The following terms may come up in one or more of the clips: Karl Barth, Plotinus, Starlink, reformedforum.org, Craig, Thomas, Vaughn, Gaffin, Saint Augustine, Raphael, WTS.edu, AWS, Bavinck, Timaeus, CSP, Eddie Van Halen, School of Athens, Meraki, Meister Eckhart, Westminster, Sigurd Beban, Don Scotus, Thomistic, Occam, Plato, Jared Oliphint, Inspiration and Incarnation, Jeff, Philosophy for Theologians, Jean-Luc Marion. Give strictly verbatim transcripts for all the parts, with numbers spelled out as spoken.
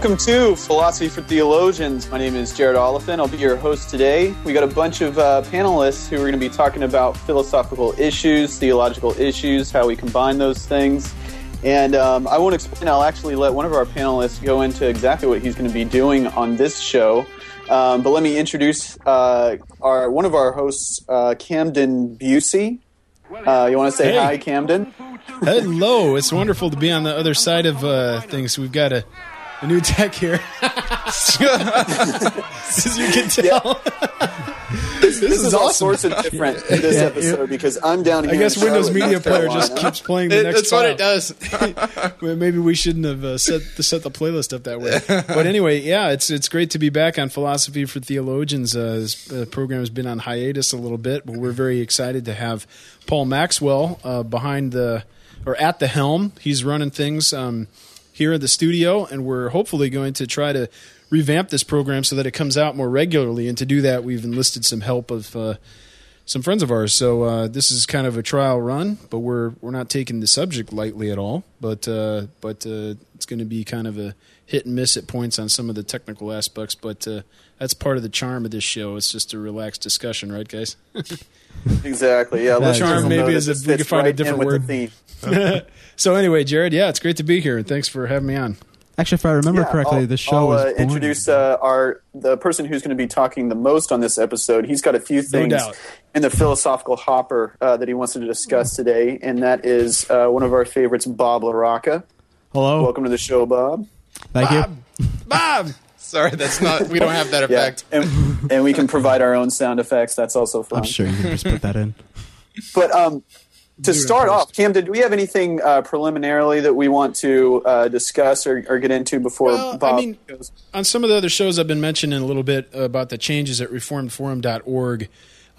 Welcome to Philosophy for Theologians. My name is Jared Oliphint. I'll be your host today. We got a bunch of uh, panelists who are going to be talking about philosophical issues, theological issues, how we combine those things. And um, I won't explain. I'll actually let one of our panelists go into exactly what he's going to be doing on this show. Um, but let me introduce uh, our one of our hosts, uh, Camden Bucey. Uh, you want to say hey. Hi, Camden? Hello. It's wonderful to be on the other side of uh, things. We've got a... The new tech here. As you can tell. Yeah. This, this, this is, is awesome. All sorts of different in this yeah, episode yeah. because I'm down here. I guess Windows Charlotte, Media North Player Carolina. Just keeps playing the it, next file. That's what it does. Maybe we shouldn't have uh, set, the, set the playlist up that way. But anyway, yeah, it's it's great to be back on Philosophy for Theologians. Uh, this uh, program has been on hiatus a little bit, but we're very excited to have Paul Maxwell uh, behind the or at the helm. He's running things. Um, here in the studio, and we're hopefully going to try to revamp this program so that it comes out more regularly, and to do that, we've enlisted some help of uh, some friends of ours. So uh, this is kind of a trial run, but we're we're not taking the subject lightly at all, but, uh, but uh, it's going to be kind of a hit and miss at points on some of the technical aspects, but uh, that's part of the charm of this show. It's just a relaxed discussion, right, guys? Exactly, yeah. The charm maybe is if we can find right a different word. The theme. So anyway, Jared, yeah, it's great to be here, and thanks for having me on. Actually, if I remember yeah, correctly, the show I'll, was uh, introduce uh, our the person who's going to be talking the most on this episode. He's got a few things no in the philosophical hopper uh, that he wants to discuss today, and that is uh, one of our favorites, Bob LaRocca. Hello. Welcome to the show, Bob. Thank Bob. you. Bob! Sorry, that's not. We don't have that effect. Yeah. And, and we can provide our own sound effects. That's also fun. I'm sure you can just put that in. But um, to You're start impressed. off, Camden, do we have anything uh, preliminarily that we want to uh, discuss or, or get into before well, Bob I mean, goes? On some of the other shows, I've been mentioning a little bit about the changes at reformed forum dot org.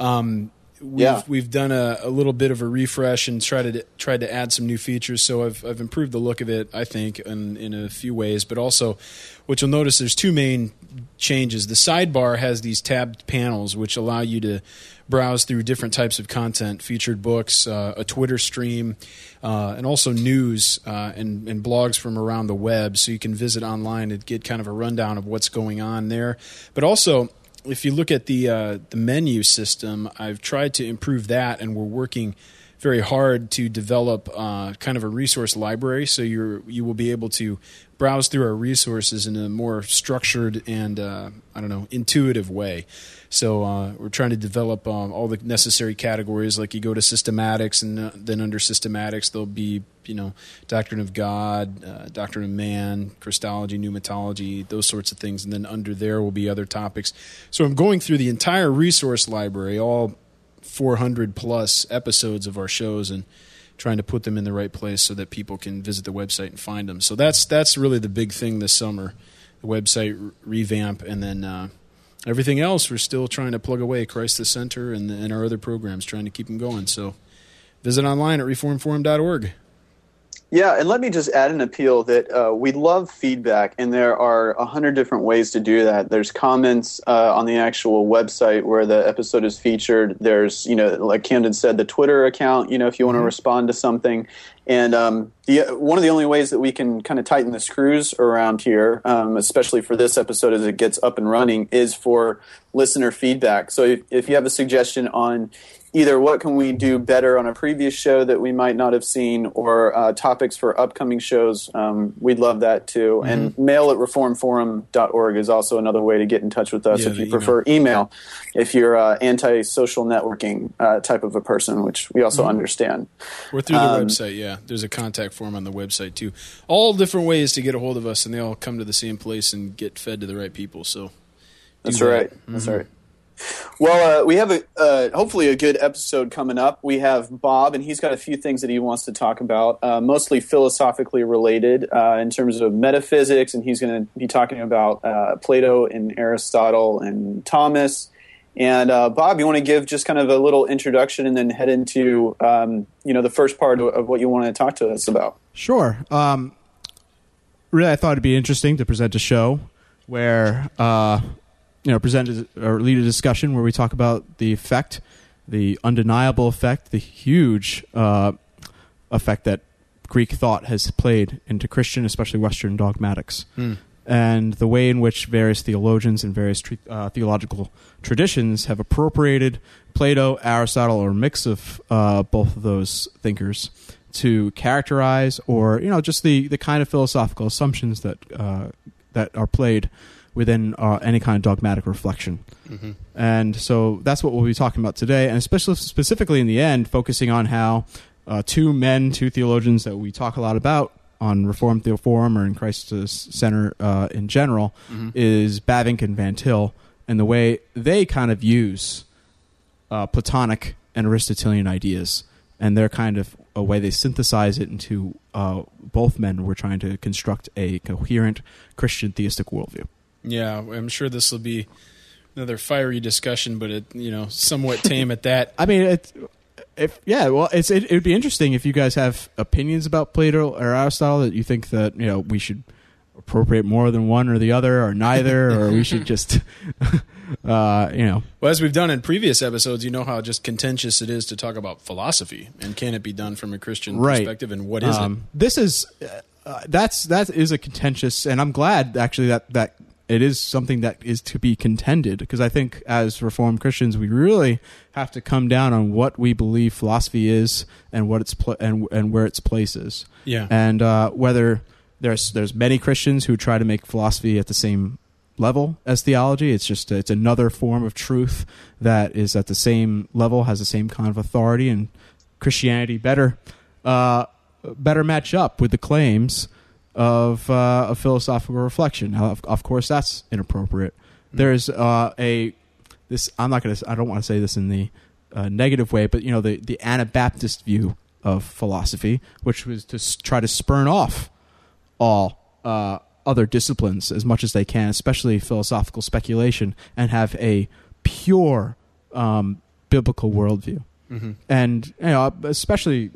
Um, we've yeah. we've done a, a little bit of a refresh and tried to tried to add some new features. So I've I've improved the look of it, I think, in in a few ways. But also, what you'll notice, there's two main changes. The sidebar has these tabbed panels, which allow you to browse through different types of content, featured books, uh, a Twitter stream, uh, and also news uh, and, and blogs from around the web. So you can visit online and get kind of a rundown of what's going on there. But also, if you look at the uh, the menu system, I've tried to improve that, and we're working very hard to develop uh, kind of a resource library. So you're you will be able to browse through our resources in a more structured and uh, I don't know intuitive way. So uh, we're trying to develop um, all the necessary categories. Like you go to systematics, and uh, then under systematics, there'll be you know doctrine of God, uh, doctrine of man, Christology, pneumatology, those sorts of things. And then under there will be other topics. So I'm going through the entire resource library, all four hundred plus episodes of our shows, and trying to put them in the right place so that people can visit the website and find them. So that's that's really the big thing this summer, the website revamp, and then uh, everything else we're still trying to plug away, Christ the Center and, and our other programs, trying to keep them going. So visit online at reform forum dot org. Yeah, and let me just add an appeal that uh, we love feedback, and there are a hundred different ways to do that. There's comments uh, on the actual website where the episode is featured. There's, you know, like Camden said, the Twitter account, you know, if you want to mm-hmm. respond to something. And um, the, one of the only ways that we can kind of tighten the screws around here, um, especially for this episode as it gets up and running, is for listener feedback. So if, if you have a suggestion on either what can we do better on a previous show that we might not have seen, or uh, topics for upcoming shows, um, we'd love that too. Mm-hmm. And mail at reform forum dot org is also another way to get in touch with us yeah, if you email. prefer email, if you're uh, anti-social networking uh, type of a person, which we also mm-hmm. understand. Or through the um, website, yeah. There's a contact form on the website too. All different ways to get a hold of us, and they all come to the same place and get fed to the right people. So That's that. right. Mm-hmm. That's right. Well, uh, we have a uh, hopefully a good episode coming up. We have Bob, and he's got a few things that he wants to talk about, uh, mostly philosophically related uh, in terms of metaphysics, and he's going to be talking about uh, Plato and Aristotle and Thomas. And uh, Bob, you want to give just kind of a little introduction and then head into um, you know the first part of what you want to talk to us about. Sure. Um, really, I thought it'd be interesting to present a show where uh, you know present or lead a discussion where we talk about the effect, the undeniable effect, the huge uh, effect that Greek thought has played into Christian, especially Western dogmatics. Mm. and the way in which various theologians and various uh, theological traditions have appropriated Plato, Aristotle, or a mix of uh, both of those thinkers to characterize, or you know, just the, the kind of philosophical assumptions that uh, that are played within uh, any kind of dogmatic reflection. Mm-hmm. And so that's what we'll be talking about today, and especially specifically in the end, focusing on how uh, two men, two theologians that we talk a lot about on Reformed Theo Forum or in Christ the Center uh, in general, mm-hmm. is Bavinck and Van Til, and the way they kind of use uh, Platonic and Aristotelian ideas, and their kind of a way they synthesize it into uh, both men were trying to construct a coherent Christian theistic worldview. Yeah, I'm sure this will be another fiery discussion, but it you know somewhat tame at that. I mean, it, if yeah, well, it's it would be interesting if you guys have opinions about Plato or Aristotle that you think that you know we should appropriate more than one or the other or neither, or we should just uh, you know. Well, as we've done in previous episodes, you know how just contentious it is to talk about philosophy and can it be done from a Christian right. perspective, and what is um, it? This is uh, that's that is a contentious, and I'm glad actually that that. It is something that is to be contended, because I think as Reformed Christians, we really have to come down on what we believe philosophy is and what its pl- and and where its place is. Yeah, and uh, whether there's there's many Christians who try to make philosophy at the same level as theology. It's just it's another form of truth that is at the same level, has the same kind of authority, and Christianity better uh, better match up with the claims of uh, a philosophical reflection. Of, of course, that's inappropriate. Mm-hmm. There's uh, a this. I'm not gonna. I don't want to say this in the uh, negative way, but you know the, the Anabaptist view of philosophy, which was to s- try to spurn off all uh, other disciplines as much as they can, especially philosophical speculation, and have a pure um, biblical worldview. Mm-hmm. And you know, especially.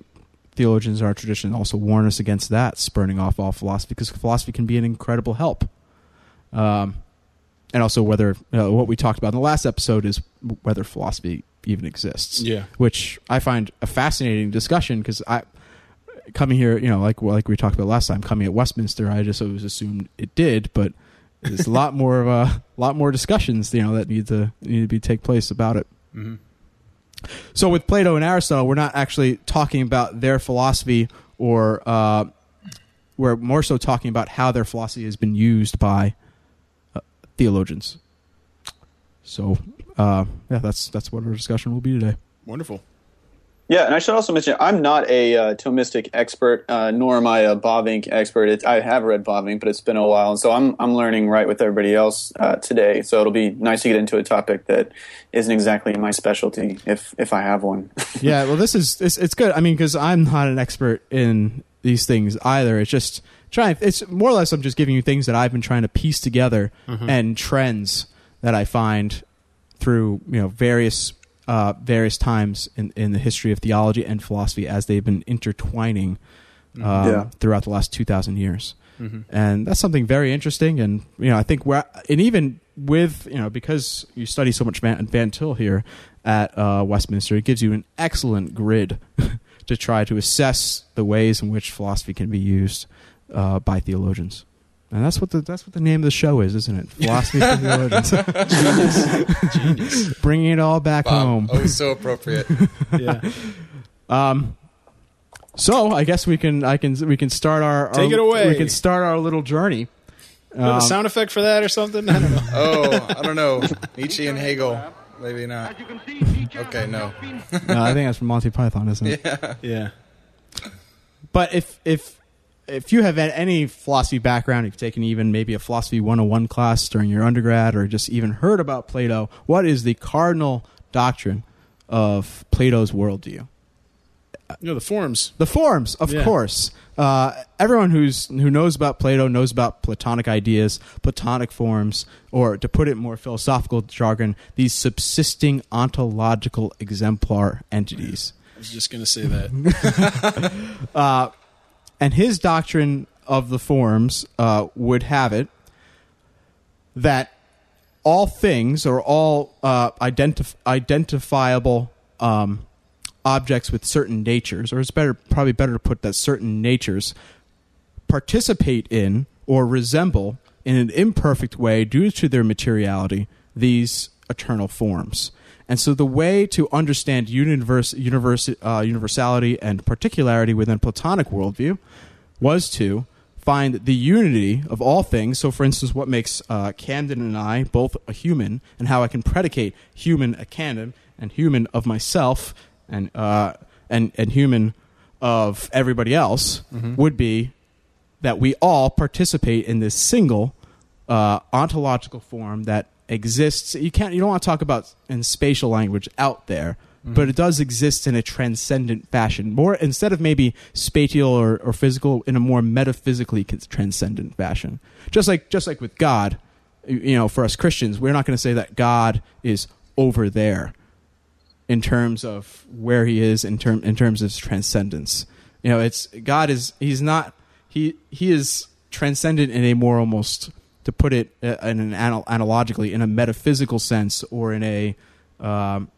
Theologians in our tradition also warn us against that, spurning off all philosophy, because philosophy can be an incredible help. Um, and also whether uh, what we talked about in the last episode is whether philosophy even exists. Yeah, which I find a fascinating discussion, because I coming here, you know, like like we talked about last time, coming at Westminster, I just always assumed it did, but there's a lot more of a lot more discussions, you know, that need to need to be take place about it. Mm-hmm. So with Plato and Aristotle, we're not actually talking about their philosophy, or uh, we're more so talking about how their philosophy has been used by uh, theologians. So uh, yeah, that's that's what our discussion will be today. Wonderful. Yeah, and I should also mention, I'm not a uh, Thomistic expert, uh, nor am I a Bavinck expert. It, I have read Bavinck, but it's been a while, and so I'm I'm learning right with everybody else uh, today. So it'll be nice to get into a topic that isn't exactly my specialty, if if I have one. Yeah, well, this is it's, it's good. I mean, because I'm not an expert in these things either. It's just trying. It's more or less I'm just giving you things that I've been trying to piece together, mm-hmm. and trends that I find through you know various. Uh, various times in, in the history of theology and philosophy as they've been intertwining um, yeah. throughout the last two thousand years. Mm-hmm. And that's something very interesting. And, you know, I think we're, and even with, you know, because you study so much Van, Van Til here at uh, Westminster, it gives you an excellent grid to try to assess the ways in which philosophy can be used uh, by theologians. And that's what the that's what the name of the show is, isn't it? Philosophy for Theologians. Genius. Genius. Bringing it all back Bob. Home. Oh, so appropriate. Yeah. Um. So I guess we can I can we can start our, our take it away. We can start our little journey. Um, a sound effect for that or something? I don't know. Oh, I don't know. Nietzsche and Hegel. Maybe not. Okay, no. No, I think that's from Monty Python, isn't it? Yeah. Yeah. But if if. If you have had any philosophy background, if you've taken even maybe a philosophy one oh one class during your undergrad, or just even heard about Plato, what is the cardinal doctrine of Plato's worldview? You know, the forms. The forms, of yeah. course. Uh, everyone who's who knows about Plato knows about Platonic ideas, Platonic forms, or to put it in more philosophical jargon, these subsisting ontological exemplar entities. I was just going to say that. uh And his doctrine of the forms uh, would have it that all things, or all uh, identif- identifiable um, objects with certain natures, or it's better, probably better to put that certain natures participate in or resemble in an imperfect way due to their materiality, these eternal forms. And so the way to understand universe, universe, uh, universality and particularity within Platonic worldview was to find the unity of all things. So, for instance, what makes uh, Camden and I both a human, and how I can predicate human a Camden and human of myself and uh, and and human of everybody else, mm-hmm. would be that we all participate in this single uh, ontological form that exists. You can't. You don't want to talk about in spatial language out there, mm-hmm. but it does exist in a transcendent fashion. More instead of maybe spatial or, or physical, in a more metaphysically transcendent fashion. Just like just like with God, you know, for us Christians, we're not going to say that God is over there in terms of where He is in term in terms of His transcendence. You know, it's God is He's not He He is transcendent in a more almost, to put it in an anal- analogically, in a metaphysical sense, or in a um,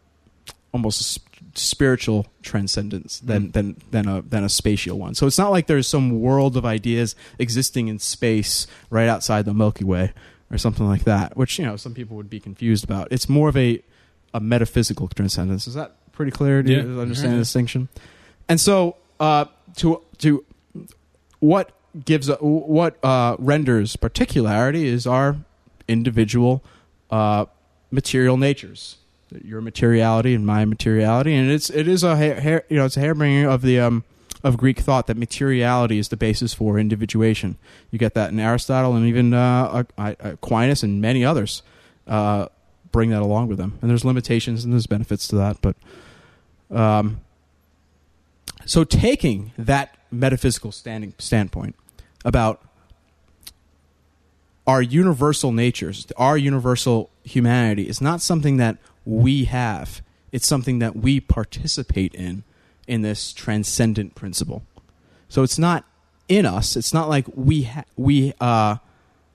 almost a sp- spiritual transcendence than, mm. than than a than a spatial one. So it's not like there's some world of ideas existing in space right outside the Milky Way or something like that, which, you know, some people would be confused about. It's more of a, a metaphysical transcendence. Is that pretty clear? Do yeah. you understand yeah. the distinction? And so uh, to to what gives a, what uh, renders particularity is our individual uh, material natures, your materiality and my materiality, and it's it is a hair, hair, you know it's a hairbringing of the um, of Greek thought that materiality is the basis for individuation. You get that in Aristotle, and even uh, Aquinas and many others uh, bring that along with them. And there's limitations and there's benefits to that, but um, so taking that metaphysical standing standpoint about our universal natures, our universal humanity, is not something that we have. It's something that we participate in, in this transcendent principle. So it's not in us. It's not like we ha- we uh,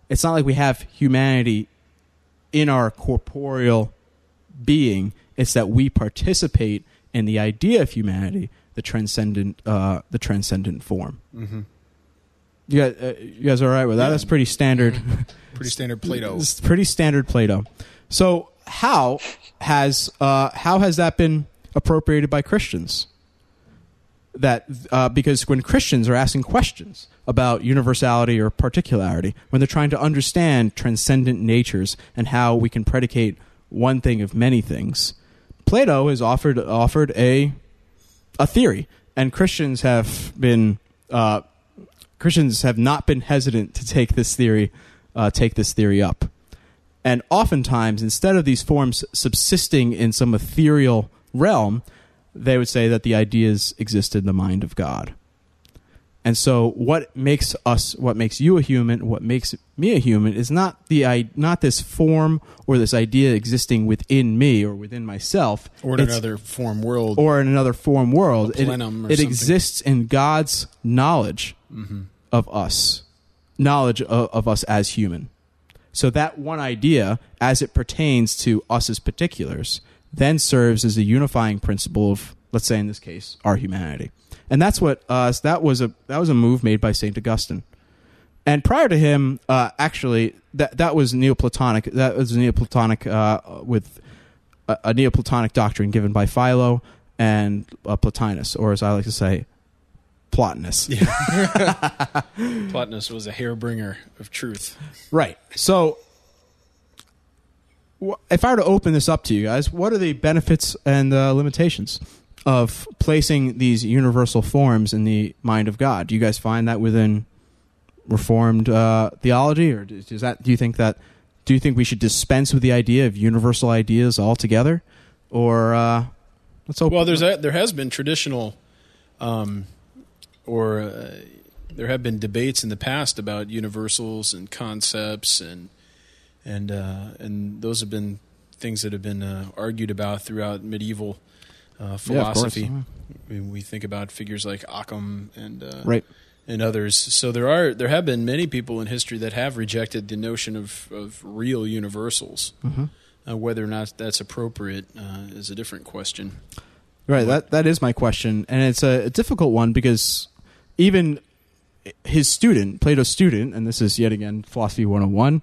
it's not like we have humanity in our corporeal being. It's that we participate in the idea of humanity, the transcendent, uh, the transcendent form. Mm-hmm. You guys, uh, you guys are all right with that? Yeah. That's pretty standard. pretty standard Plato. It's pretty standard Plato. So how has uh, how has that been appropriated by Christians? That uh, because when Christians are asking questions about universality or particularity, when they're trying to understand transcendent natures and how we can predicate one thing of many things, Plato has offered offered a a theory, and Christians have been. Uh, Christians have not been hesitant to take this theory, uh, take this theory up, and oftentimes, instead of these forms subsisting in some ethereal realm, they would say that the ideas exist in the mind of God. And so, what makes us, what makes you a human, what makes me a human, is not the I, not this form or this idea existing within me or within myself, or in it's, another form world, or in another form world. It, it exists in God's knowledge. Mm-hmm. Of us, knowledge of, of us as human. So that one idea, as it pertains to us as particulars, then serves as a unifying principle of, let's say in this case, our humanity. And that's what uh, that was a that was a move made by Saint Augustine. And prior to him, uh, actually, that that was Neoplatonic. That was Neoplatonic uh, with a, a Neoplatonic doctrine given by Philo and uh, Plotinus, or as I like to say, Plotinus. Yeah. Plotinus was a hairbringer of truth. Right. So wh- if I were to open this up to you guys, what are the benefits and uh, limitations of placing these universal forms in the mind of God? Do you guys find that within Reformed uh, theology, or does that, do you think that, do you think we should dispense with the idea of universal ideas altogether? Or uh, let's open. Well, there's a, there has been traditional um Or uh, there have been debates in the past about universals and concepts, and and uh, and those have been things that have been uh, argued about throughout medieval uh, philosophy. Yeah, of course. I mean, we think about figures like Occam and uh, right. and others. So there are there have been many people in history that have rejected the notion of, of real universals. Mm-hmm. Uh, whether or not that's appropriate uh, is a different question. Right. That that is my question, and it's a, a difficult one because. Even his student, Plato's student, and this is yet again Philosophy one oh one,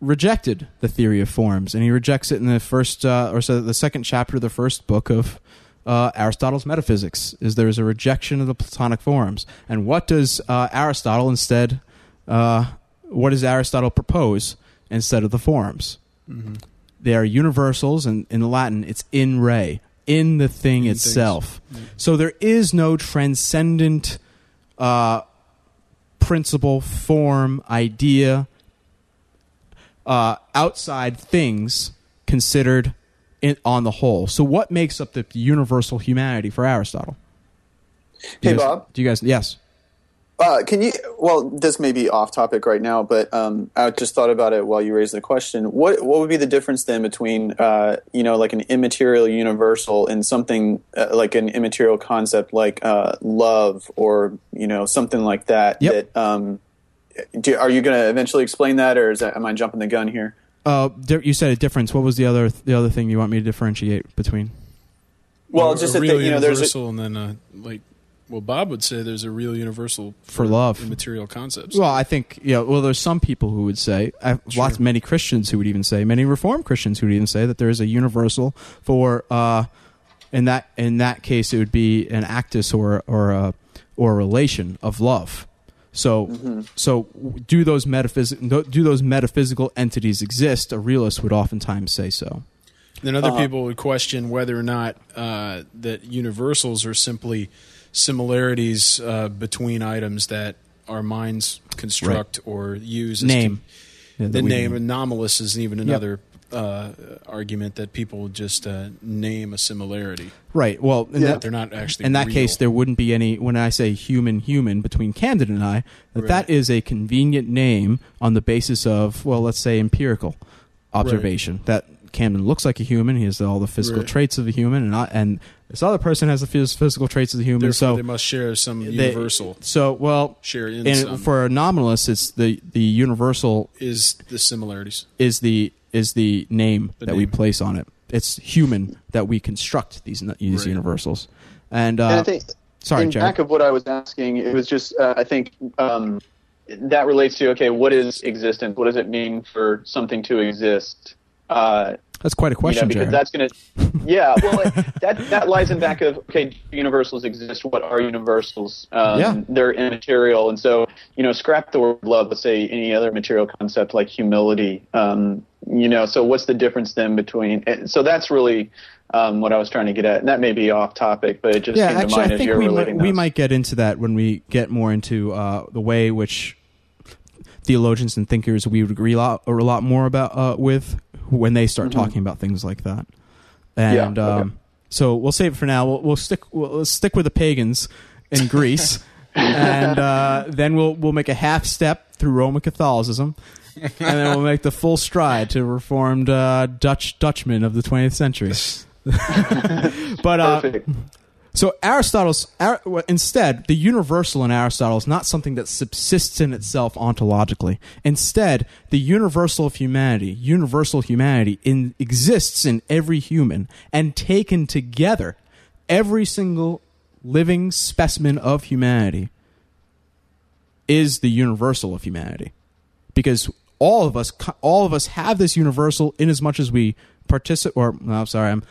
rejected the theory of forms, and he rejects it in the first uh, or so the second chapter of the first book of uh, Aristotle's Metaphysics. Is there is a rejection of the Platonic forms, and what does uh, Aristotle instead? Uh, what does Aristotle propose instead of the forms? Mm-hmm. They are universals, and in Latin, it's in re, in the thing in itself. Mm-hmm. So there is no transcendent uh, principle, form, idea. Uh, outside things considered in, on the whole. So what makes up the universal humanity for Aristotle? Do hey, guys, Bob. Do you guys? Yes. Uh, can you? Well, this may be off topic right now, but um, I just thought about it while you raised the question. What What would be the difference then between uh, you know, like an immaterial universal and something uh, like an immaterial concept like uh, love or you know something like that? Yep. That, um, Do, are you going to eventually explain that, or is that, am I jumping the gun here? Uh, you said a difference. What was the other the other thing you want me to differentiate between? Well, well just a real that, you know, universal, a, and then uh, like, well, Bob would say there's a real universal for, for love, immaterial concepts. Well, I think yeah. You know, well, there's some people who would say, I, sure. lots many Christians who would even say, many Reformed Christians who would even say that there is a universal for uh, in that in that case it would be an actus or or a, or a relation of love. So, mm-hmm. so do those metaphys- do those metaphysical entities exist? A realist would oftentimes say so. Then other uh-huh. people would question whether or not uh, that universals are simply similarities uh, between items that our minds construct right. or use. As name. To, yeah, the name mean. Anomalous is even another yep. uh, argument that people just uh, name a similarity. Right. Well, in yeah. that, they're not actually. In that real. case, there wouldn't be any. When I say human, human between Camden and I, that right. that is a convenient name on the basis of, well, let's say empirical observation. Right. That Camden looks like a human. He has all the physical right. traits of a human, and I, and this other person has the physical traits of the human. Therefore, so they must share some they, universal. So well, share in and some. For anomalous, it's the the universal is the similarities is the is the name the that name. we place on it. It's human that we construct these, these right. universals. And, uh, and I think, sorry, in Jared. back of what I was asking, it was just, uh, I think um, that relates to, okay, what is existence? What does it mean for something to exist? Uh, that's quite a question, you know, because that's gonna, yeah, well, it, that that lies in back of, okay, universals exist. What are universals? Um, yeah. They're immaterial. And so, you know, scrap the word love, let's say any other material concept like humility, um, you know, so what's the difference then between? So that's really um, what I was trying to get at, and that may be off topic, but it just yeah, came actually, to mind I as you're relating might, those. We might get into that when we get more into uh, the way which theologians and thinkers we would agree a lot, or a lot more about uh, with when they start mm-hmm. talking about things like that. And yeah, okay. um, so we'll save it for now. We'll, we'll stick. We'll, we'll stick with the pagans in Greece, and uh, then we'll we'll make a half step through Roman Catholicism. And then we'll make the full stride to reformed uh, Dutch Dutchmen of the twentieth century. But uh, so Aristotle's Ar- instead the universal in Aristotle is not something that subsists in itself ontologically. Instead, the universal of humanity, universal humanity, in, exists in every human, and taken together, every single living specimen of humanity is the universal of humanity, because all of us, all of us have this universal in as much as we participate. Or no, I'm sorry, I'm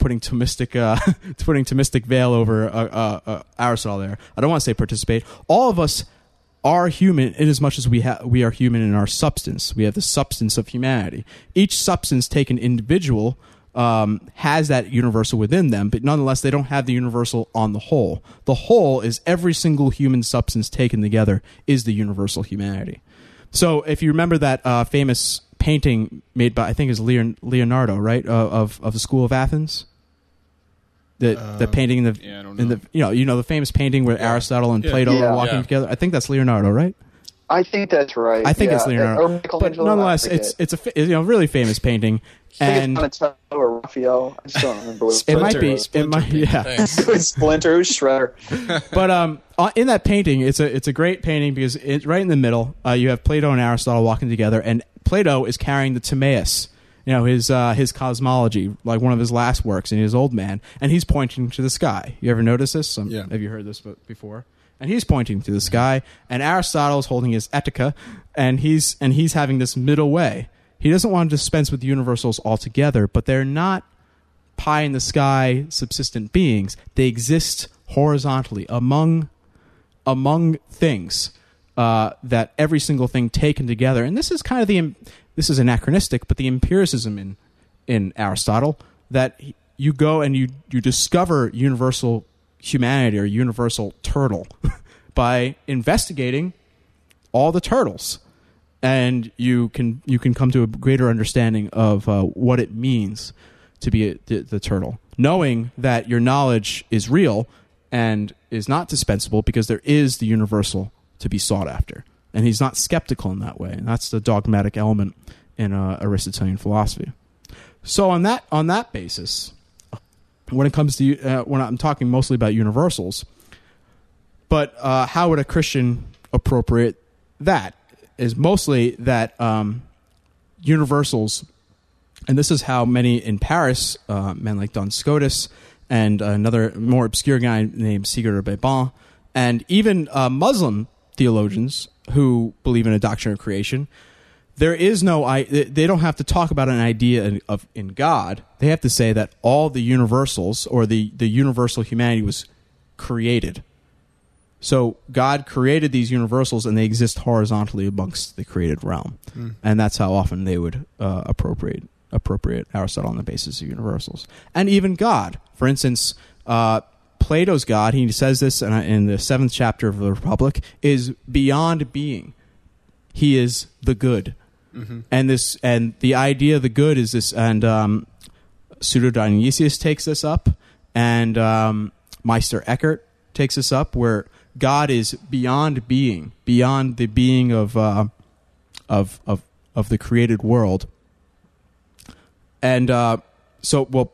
putting Thomistic, uh, putting Thomistic veil over uh, uh, uh, Aristotle there. I don't want to say participate. All of us are human in as much as we ha- we are human in our substance. We have the substance of humanity. Each substance taken individual um, has that universal within them, but nonetheless, they don't have the universal on the whole. The whole is every single human substance taken together is the universal humanity. So if you remember that uh, famous painting made by, I think it's Leonardo, right, uh, of of the School of Athens, the uh, the painting in the yeah, I don't know. in the you know you know the famous painting where yeah. Aristotle and yeah. Plato yeah. are walking yeah. together. I think that's Leonardo, right? I think that's right. I think yeah. it's Leonardo, or but nonetheless, it's it's a you know really famous painting. I and think it's Donatello or Raphael. I just don't remember. What it might be. Splinter, it might. Yeah. It was Splinter. It was Shredder. But um, in that painting, it's a it's a great painting because it's right in the middle. Uh, you have Plato and Aristotle walking together, and Plato is carrying the Timaeus, you know, his uh, his cosmology, like one of his last works, and he's old man, and he's pointing to the sky. You ever notice this? Um, yeah. Have you heard this before? and he's pointing to the sky, and Aristotle's holding his Ethica, and he's and he's having this middle way. He doesn't want to dispense with universals altogether, but they're not pie in the sky subsistent beings. They exist horizontally among among things. Uh, that every single thing taken together, and this is kind of the this is anachronistic, but the empiricism in in Aristotle, that you go and you you discover universal humanity or universal turtle by investigating all the turtles, and you can you can come to a greater understanding of uh, what it means to be a, the, the turtle, knowing that your knowledge is real and is not dispensable because there is the universal to be sought after. And he's not skeptical in that way. And that's the dogmatic element in uh, Aristotelian philosophy. So on that on that basis, when it comes to, uh, when I'm talking mostly about universals, but uh, how would a Christian appropriate that? Is mostly that um, universals, and this is how many in Paris, uh, men like Don Scotus, and another more obscure guy named Sigurd Beban, and even uh, Muslim theologians who believe in a doctrine of creation, there is no I, they don't have to talk about an idea in, of in God. They have to say that all the universals or the, the universal humanity was created. So God created these universals and they exist horizontally amongst the created realm. Mm. And that's how often they would uh, appropriate appropriate Aristotle on the basis of universals. And even God. For instance, uh, Plato's God, he says this in the seventh chapter of the Republic, is beyond being. He is the good, mm-hmm. and this and the idea of the good is this. And um, Pseudo Dionysius takes this up, and um, Meister Eckhart takes this up, where God is beyond being, beyond the being of uh, of of of the created world. And uh, so, well,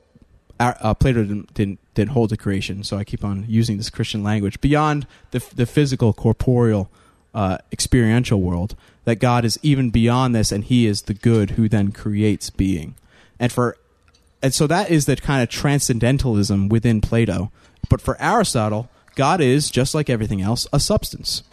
our, uh, Plato didn't. didn't That hold the creation, so I keep on using this Christian language, beyond the the physical, corporeal, uh, experiential world, that God is even beyond this, and He is the good who then creates being, and for, and so that is the kind of transcendentalism within Plato. But for Aristotle, God is just like everything else, a substance.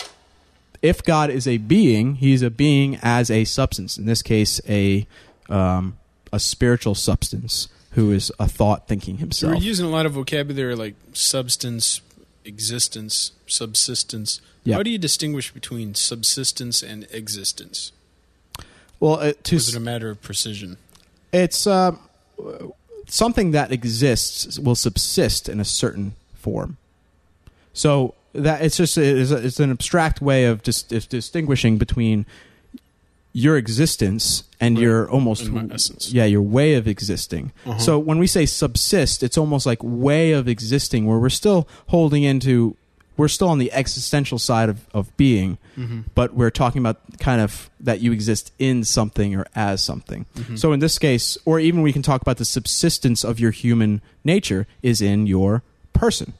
If God is a being, He is a being as a substance. In this case, a um, a spiritual substance. Who is a thought thinking himself. You're using a lot of vocabulary like substance, existence, subsistence. Yep. How do you distinguish between subsistence and existence? Well, uh, to is it a matter of precision? It's uh, something that exists will subsist in a certain form. So that it's just it's, a, it's an abstract way of dis- distinguishing between your existence and right. your almost yeah your way of existing. Uh-huh. So when we say subsist, it's almost like way of existing, where we're still holding into we're still on the existential side of, of being, mm-hmm. but we're talking about kind of that you exist in something or as something. Mm-hmm. So in this case, or even we can talk about the subsistence of your human nature is in your person.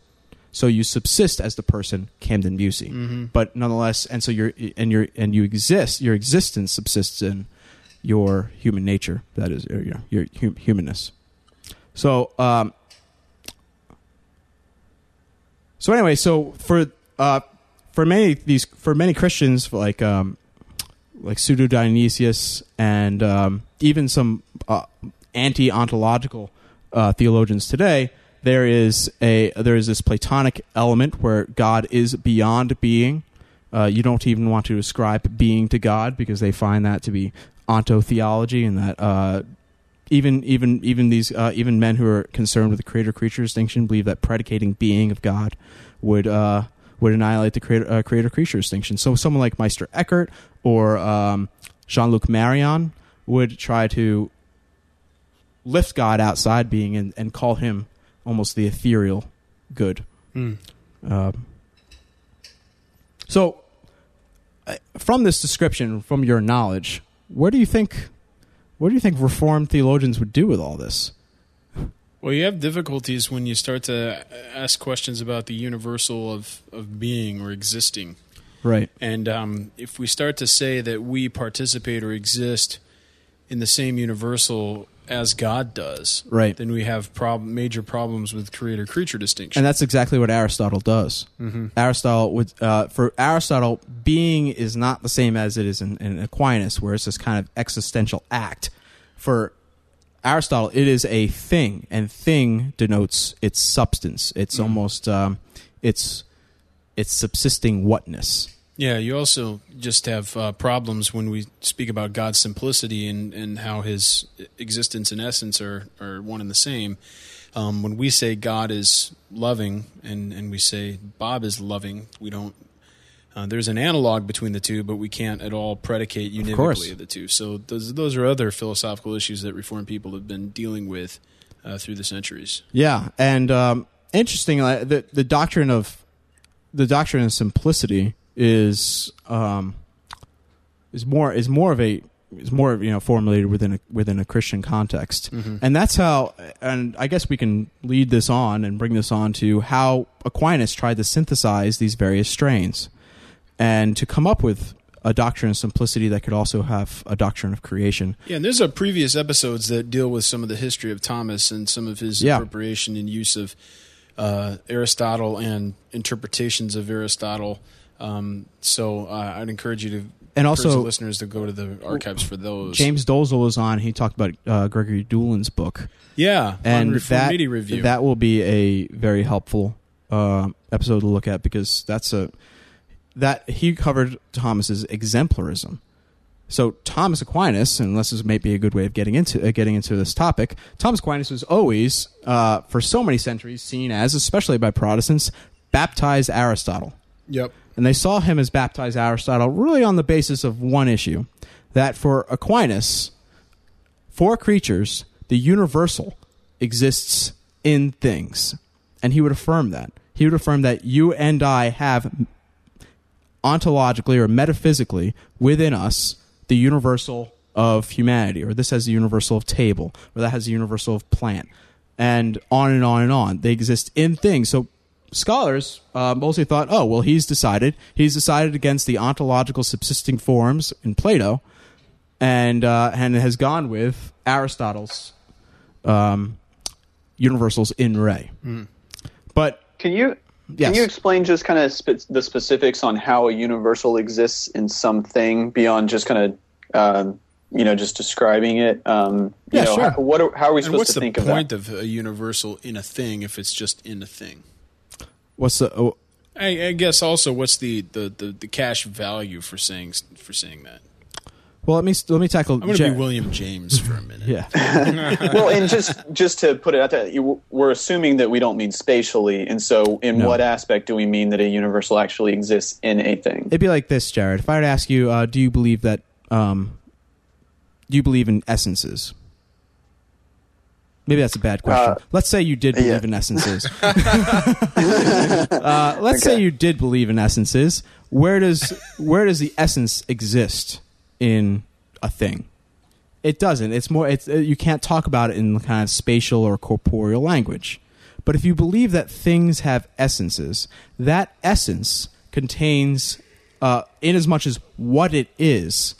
So you subsist as the person, Camden Bucey, mm-hmm. but nonetheless, and so you're and you're and you exist. Your existence subsists in your human nature. That is, or, you know, your hum- humanness. So, um, so anyway, so for uh, for many these for many Christians, like um, like Pseudo Dionysius and um, even some uh, anti-ontological uh, theologians today. There is a there is this Platonic element where God is beyond being. Uh, you don't even want to ascribe being to God because they find that to be ontotheology, and that uh, even even even these uh, even men who are concerned with the creator creature distinction believe that predicating being of God would uh, would annihilate the creator uh, creator creature distinction. So someone like Meister Eckhart or um, Jean-Luc Marion would try to lift God outside being and, and call him almost the ethereal good. Mm. Uh, so, uh, from this description, from your knowledge, what do you think? What do you think Reformed theologians would do with all this? Well, you have difficulties when you start to ask questions about the universal of, of being or existing, right? And um, if we start to say that we participate or exist in the same universal as God does, right, then we have problem, major problems with creator-creature distinction. And that's exactly what Aristotle does. Mm-hmm. Aristotle would, uh, for Aristotle, being is not the same as it is in, in Aquinas, where it's this kind of existential act. For Aristotle, it is a thing, and thing denotes its substance. It's mm-hmm. almost um, it's it's subsisting whatness. Yeah, you also just have uh, problems when we speak about God's simplicity and, and how his existence and essence are, are one and the same. Um, when we say God is loving and, and we say Bob is loving, we don't. Uh, there's an analog between the two, but we can't at all predicate univocally of, of the two. So those, those are other philosophical issues that Reformed people have been dealing with uh, through the centuries. Yeah, and um, interesting, the, the doctrine of the doctrine of simplicity is um is more is more of a is more you know formulated within a within a Christian context. Mm-hmm. And that's how, and I guess we can lead this on and bring this on to how Aquinas tried to synthesize these various strains and to come up with a doctrine of simplicity that could also have a doctrine of creation. Yeah, and there's a previous episodes that deal with some of the history of Thomas and some of his yeah. appropriation and use of uh Aristotle and interpretations of Aristotle. Um, so uh, I'd encourage you to, and also listeners, to go to the archives for those. James Dozel was on. He talked about uh, Gregory Doolin's book. Yeah, and on that review. That will be a very helpful uh, episode to look at, because that's a that he covered Thomas's exemplarism. So Thomas Aquinas, and this is maybe a good way of getting into uh, getting into this topic. Thomas Aquinas was always, uh, for so many centuries, seen as, especially by Protestants, baptized Aristotle. Yep. And they saw him as baptized Aristotle really on the basis of one issue, that for Aquinas, for creatures, the universal exists in things. And he would affirm that. He would affirm that you and I have ontologically or metaphysically within us the universal of humanity, or this has the universal of table, or that has the universal of plant, and on and on and on. They exist in things. So scholars uh, mostly thought, oh, well, he's decided. He's decided against the ontological subsisting forms in Plato, and uh, and has gone with Aristotle's um, universals in re. Mm. But can you yes. can you explain just kind of spe- the specifics on how a universal exists in something beyond just kind of um, you know just describing it? Um, you yeah, know, sure. How, what are, how are we and supposed what's to think of that? What's the point of a universal in a thing if it's just in a thing? What's the? Oh, I, I guess also, what's the, the, the, the cash value for saying for saying that? Well, let me let me tackle. I'm going to be William James for a minute. Yeah. Well, and just just to put it out there, you, we're assuming that we don't mean spatially, and so in no. what aspect do we mean that a universal actually exists in a thing? It'd be like this, Jared. If I were to ask you, uh, do you believe that? Um, do you believe in essences? Maybe that's a bad question. Uh, Let's say you did believe yeah. in essences. uh, let's okay. say you did believe in essences. Where does where does the essence exist in a thing? It doesn't. It's more. It's you can't talk about it in kind of spatial or corporeal language. But if you believe that things have essences, that essence contains, uh, in as much as what it is,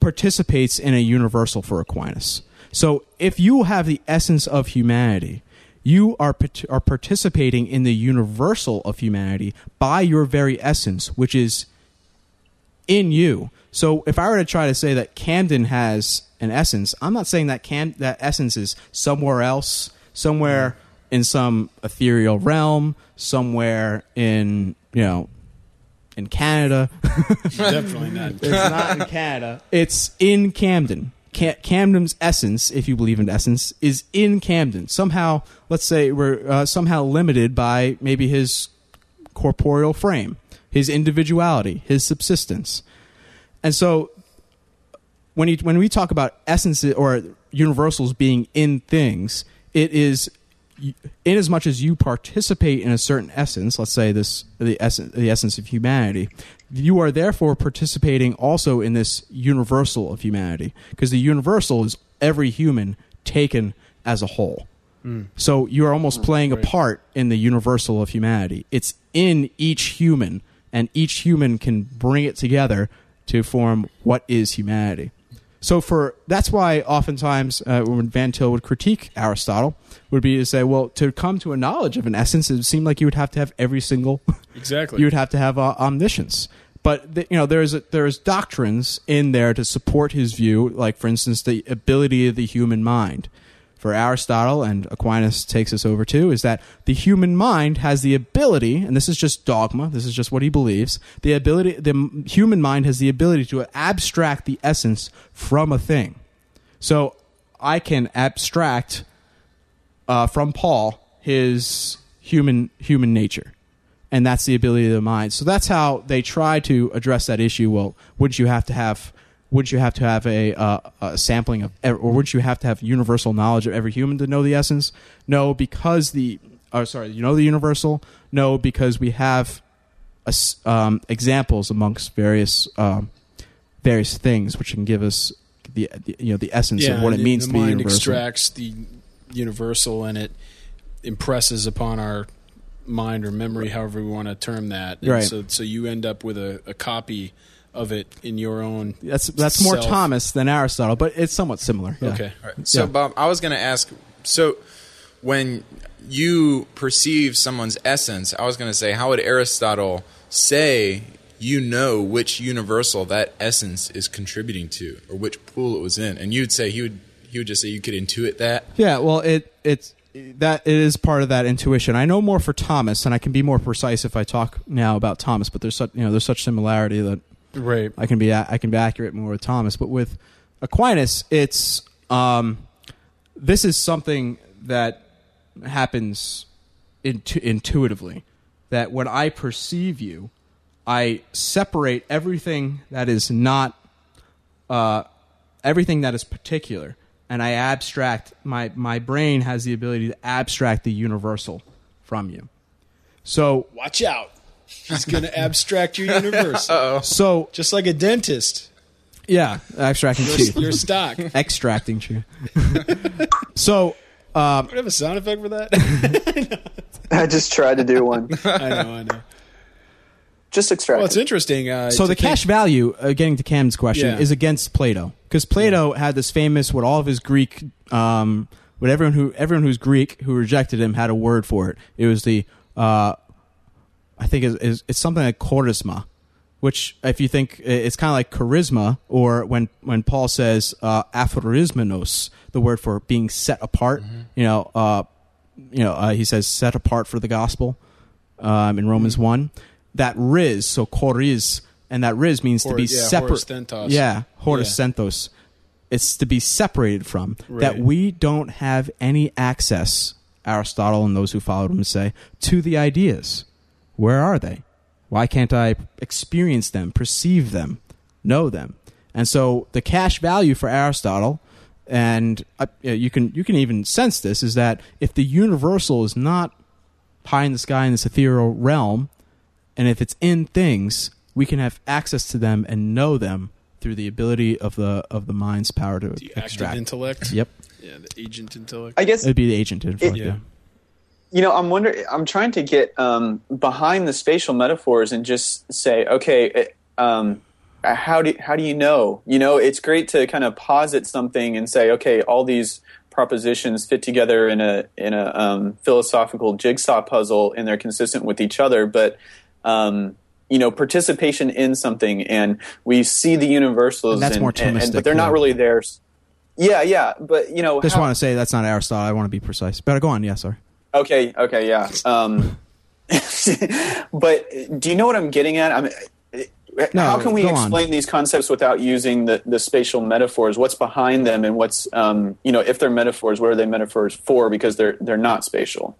participates in a universal for Aquinas. So if you have the essence of humanity, you are are participating in the universal of humanity by your very essence, which is in you. So if I were to try to say that Camden has an essence, I'm not saying that Cam- that essence is somewhere else, somewhere in some ethereal realm, somewhere in, you know, in Canada. Definitely not. It's not in Canada. It's in Camden. Camden's essence, if you believe in essence, is in Camden. Somehow, let's say we're uh, somehow limited by maybe his corporeal frame, his individuality, his subsistence. And so when, you, when we talk about essences or universals being in things, it is in as much as you participate in a certain essence, let's say this the essence, the essence of humanity, you are therefore participating also in this universal of humanity, because the universal is every human taken as a whole. Mm. So you are almost oh, playing great. a part in the universal of humanity. It's in each human, and each human can bring it together to form what is humanity. So for that's why oftentimes uh, when Van Til would critique Aristotle, would be to say, well, to come to a knowledge of an essence, it would seem like you would have to have every single exactly. You would have to have uh, omniscience. But the, you know, there's a, there's doctrines in there to support his view, like for instance, the ability of the human mind. For Aristotle, and Aquinas takes us over too, is that the human mind has the ability, and this is just dogma, this is just what he believes, the ability, the human mind has the ability to abstract the essence from a thing. So I can abstract uh, from Paul his human human nature, and that's the ability of the mind. So that's how they try to address that issue. Well, wouldn't you have to have... Would you have to have a, uh, a sampling of, or would you have to have universal knowledge of every human to know the essence? No, because the, oh, sorry, you know the universal? No, because we have a, um, examples amongst various um, various things, which can give us the, the you know the essence yeah, of what it means to be universal. The mind extracts the universal, and it impresses upon our mind or memory, however we want to term that. And right. So, so you end up with a, a copy of it in your own that's that's more self. Thomas than Aristotle, but it's somewhat similar. Yeah. Okay, all right. So yeah. Bob, I was going to ask. So when you perceive someone's essence, I was going to say, how would Aristotle say you know which universal that essence is contributing to, or which pool it was in? And you'd say he would he would just say you could intuit that. Yeah, well, it it's that it is part of that intuition. I know more for Thomas, and I can be more precise if I talk now about Thomas. But there's such you know there's such similarity that. Right, I can be I can be accurate more with Thomas, but with Aquinas, it's um, this is something that happens intu- intuitively. That when I perceive you, I separate everything that is not uh, everything that is particular, and I abstract. My my brain has the ability to abstract the universal from you. So watch out. He's going to abstract your universe. Uh-oh. So, just like a dentist. Yeah, abstracting teeth. Your stock. Extracting teeth. So, um, do we have a sound effect for that? I just tried to do one. I know, I know. Just extract. Well, it's interesting. Uh, so, the cash think- value, uh, getting to Cam's question, yeah. is against Plato. Because Plato yeah. had this famous, what all of his Greek, um, what everyone who everyone who's Greek who rejected him had a word for it. It was the... Uh, I think is it's, it's something like charisma, which if you think it's kind of like charisma, or when, when Paul says uh, aphorismenos, the word for being set apart. Mm-hmm. You know, uh, you know, uh, he says set apart for the gospel um, in Romans mm-hmm. one. That riz, so choriz, and that riz means Hor- to be yeah, separate. Yeah, horistentos. Yeah. It's to be separated from right. that we don't have any access. Aristotle and those who followed him say to the ideas. Where are they? Why can't I experience them, perceive them, know them? And so the cash value for Aristotle, and I, you can you can even sense this, is that if the universal is not high in the sky in this ethereal realm, and if it's in things, we can have access to them and know them through the ability of the of the mind's power to the extract. The intellect. Yep. Yeah, the agent intellect. I guess it'd be the agent intellect. It, yeah. yeah. You know, I'm wondering. I'm trying to get um, behind the spatial metaphors and just say, okay, um, how do how do you know? You know, it's great to kind of posit something and say, okay, all these propositions fit together in a in a um, philosophical jigsaw puzzle, and they're consistent with each other. But um, you know, participation in something, and we see the universals, and that's and, more Thomistic, and, but they're not really there. Yeah, yeah, but you know, I just how- want to say that's not Aristotle. I want to be precise. Better go on. Yeah, sorry. Okay, okay, yeah. Um, but do you know what I'm getting at? I mean, no, how can we explain on. these concepts without using the, the spatial metaphors? What's behind them, and what's um, you know, if they're metaphors, what are they metaphors for? Because they're they're not spatial.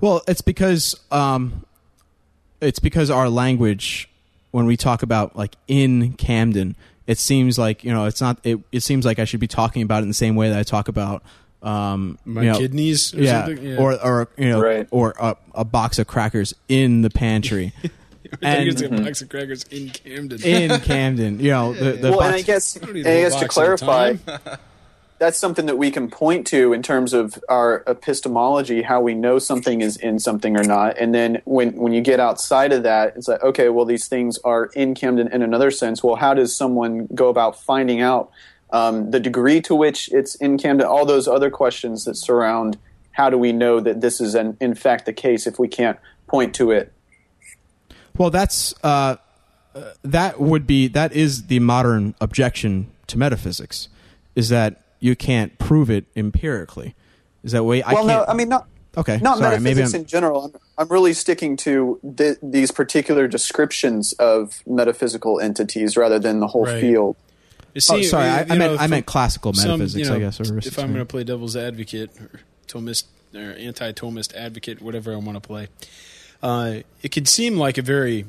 Well, it's because um, it's because our language, when we talk about like in Camden, it seems like you know it's not. It, it seems like I should be talking about it in the same way that I talk about. Um, My you know, kidneys, or yeah, something? yeah, or or you know, right. or a, a box of crackers in the pantry. And it's a mm-hmm. box of crackers in Camden. In Camden, you know. The, the well, box, and I guess, I and I guess to clarify, that's something that we can point to in terms of our epistemology, how we know something is in something or not. And then when when you get outside of that, it's like, okay, well, these things are in Camden in another sense. Well, how does someone go about finding out um, the degree to which it's in Camden, all those other questions that surround how do we know that this is an, in fact the case if we can't point to it. Well, that's uh, that would be that is the modern objection to metaphysics, is that you can't prove it empirically. Is that way? Well, I no, I mean not. Okay, not sorry, metaphysics maybe in general. I'm, I'm really sticking to th- these particular descriptions of metaphysical entities rather than the whole right. field. See, oh, sorry, I, I know, meant I meant classical some, metaphysics, you know, I guess. Or if I'm going to play devil's advocate or Thomist or anti-Thomist advocate, whatever I want to play, uh, it could seem like a very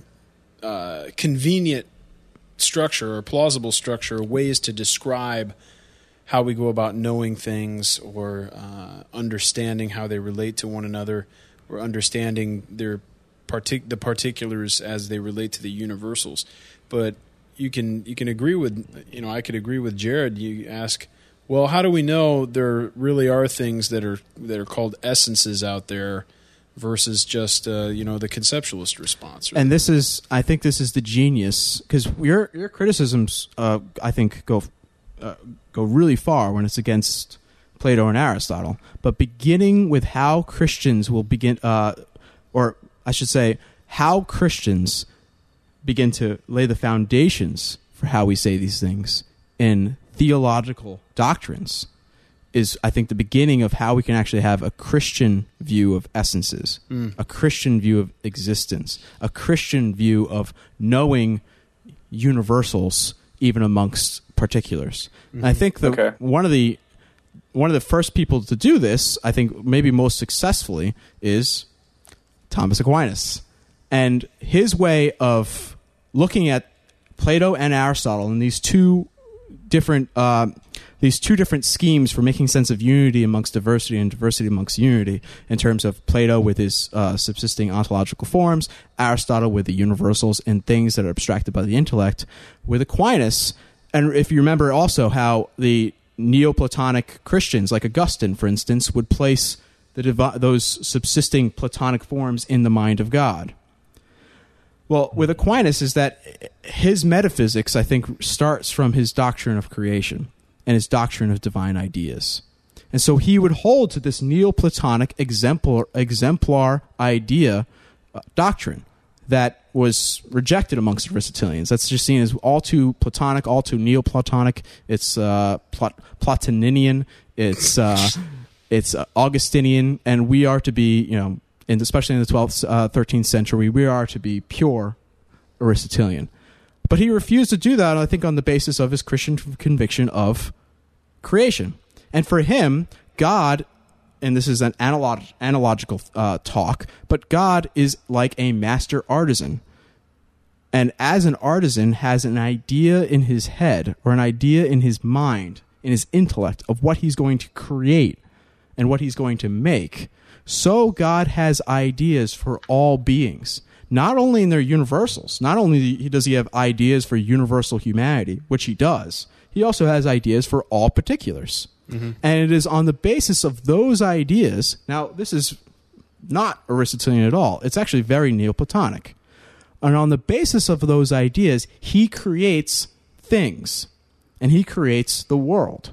uh, convenient structure or plausible structure, ways to describe how we go about knowing things or uh, understanding how they relate to one another or understanding their partic- the particulars as they relate to the universals. But you can you can agree with, you know, I could agree with Jared. You ask, well, how do we know there really are things that are that are called essences out there versus just, uh, you know, the conceptualist response? Right? And this is, I think this is the genius, because your, your criticisms, uh, I think, go Uh, go really far when it's against Plato and Aristotle, but beginning with how Christians will begin, uh, or I should say, how Christians begin to lay the foundations for how we say these things in theological doctrines is, I think, the beginning of how we can actually have a Christian view of essences, mm. a Christian view of existence, a Christian view of knowing universals even amongst particulars. And I think that okay. one of the one of the first people to do this, I think maybe most successfully, is Thomas Aquinas. And his way of looking at Plato and Aristotle and these two different uh, these two different schemes for making sense of unity amongst diversity and diversity amongst unity, in terms of Plato with his uh, subsisting ontological forms, Aristotle with the universals and things that are abstracted by the intellect, with Aquinas. And if you remember also how the Neoplatonic Christians, like Augustine, for instance, would place the devi- those subsisting Platonic forms in the mind of God. Well, with Aquinas is that his metaphysics, I think, starts from his doctrine of creation and his doctrine of divine ideas. And so he would hold to this Neoplatonic exemplar, exemplar idea uh, doctrine that was rejected amongst Aristotelians. That's just seen as all too Platonic, all too Neoplatonic. It's uh, Plot- Plotinian. It's uh, it's uh, Augustinian, and we are to be, you know, in, especially in the twelfth, uh, thirteenth century, we are to be pure Aristotelian. But he refused to do that, I think, on the basis of his Christian conviction of creation. And for him, God, and this is an analog- analogical uh, talk, but God is like a master artisan. And as an artisan has an idea in his head or an idea in his mind, in his intellect, of what he's going to create and what he's going to make, so God has ideas for all beings, not only in their universals. Not only does he have ideas for universal humanity, which he does, he also has ideas for all particulars. Mm-hmm. And it is on the basis of those ideas. Now, this is not Aristotelian at all. It's actually very Neoplatonic. And on the basis of those ideas, he creates things, and he creates the world.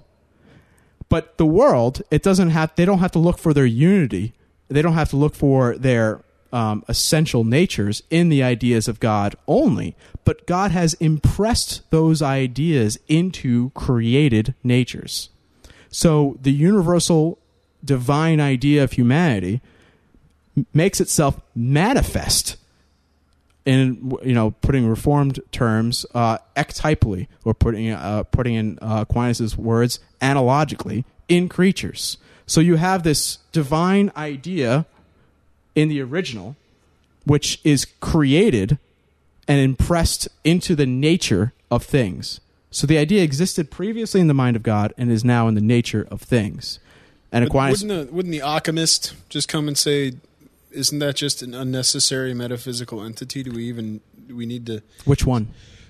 But the world, it doesn't have. They don't have to look for their unity. They don't have to look for their um, essential natures in the ideas of God only. But God has impressed those ideas into created natures. So the universal divine idea of humanity makes itself manifest. In, you know, putting Reformed terms, uh, ectypally, or putting uh, putting in uh, Aquinas' words, analogically, in creatures. So you have this divine idea in the original, which is created and impressed into the nature of things. So the idea existed previously in the mind of God and is now in the nature of things. And Aquinas, wouldn't the, wouldn't the alchemist just come and say, isn't that just an unnecessary metaphysical entity? Do we even do we need to? Which one?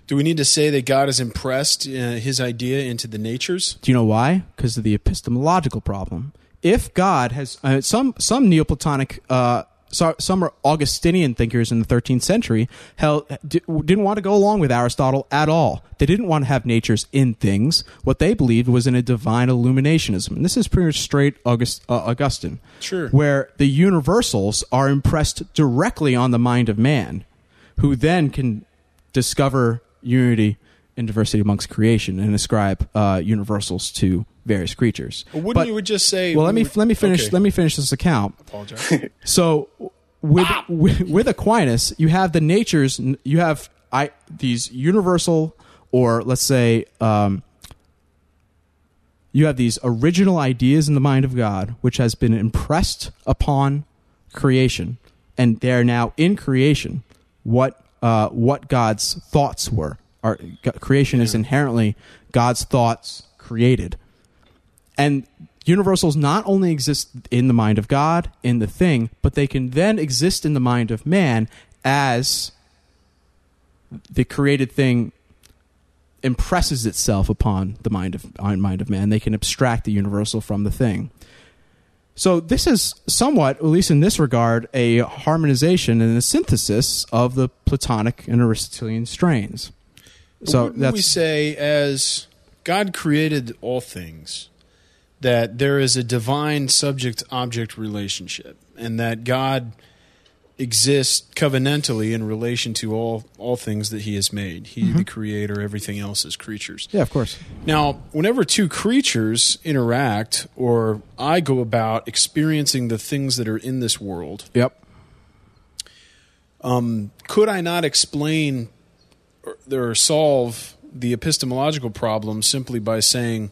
Do we need to say that God has impressed uh, his idea into the natures? Do you know why? Because of the epistemological problem. If God has uh, some some Neoplatonic uh, so, some Augustinian thinkers in the thirteenth century held, didn't want to go along with Aristotle at all. They didn't want to have natures in things. What they believed was in a divine illuminationism. And this is pretty much straight August, uh, Augustine. Sure. Where the universals are impressed directly on the mind of man, who then can discover unity and diversity amongst creation and ascribe uh, universals to various creatures. Wouldn't but, you would just say? Well, let me would, let me finish. Okay. Let me finish this account. Apologize. So, with, ah! with with Aquinas, you have the natures. You have I these universal, or let's say, um, you have these original ideas in the mind of God, which has been impressed upon creation, and they are now in creation. What uh, what God's thoughts were. Our creation yeah. is inherently God's thoughts created. And universals not only exist in the mind of God, in the thing, but they can then exist in the mind of man as the created thing impresses itself upon the mind of, on mind of man. They can abstract the universal from the thing. So this is somewhat, at least in this regard, a harmonization and a synthesis of the Platonic and Aristotelian strains. So that's, we say, as God created all things, that there is a divine subject-object relationship, and that God exists covenantally in relation to all, all things that he has made. He, mm-hmm. the creator, everything else is creatures. Yeah, of course. Now, whenever two creatures interact, or I go about experiencing the things that are in this world, yep. Um, could I not explain... or solve the epistemological problem simply by saying,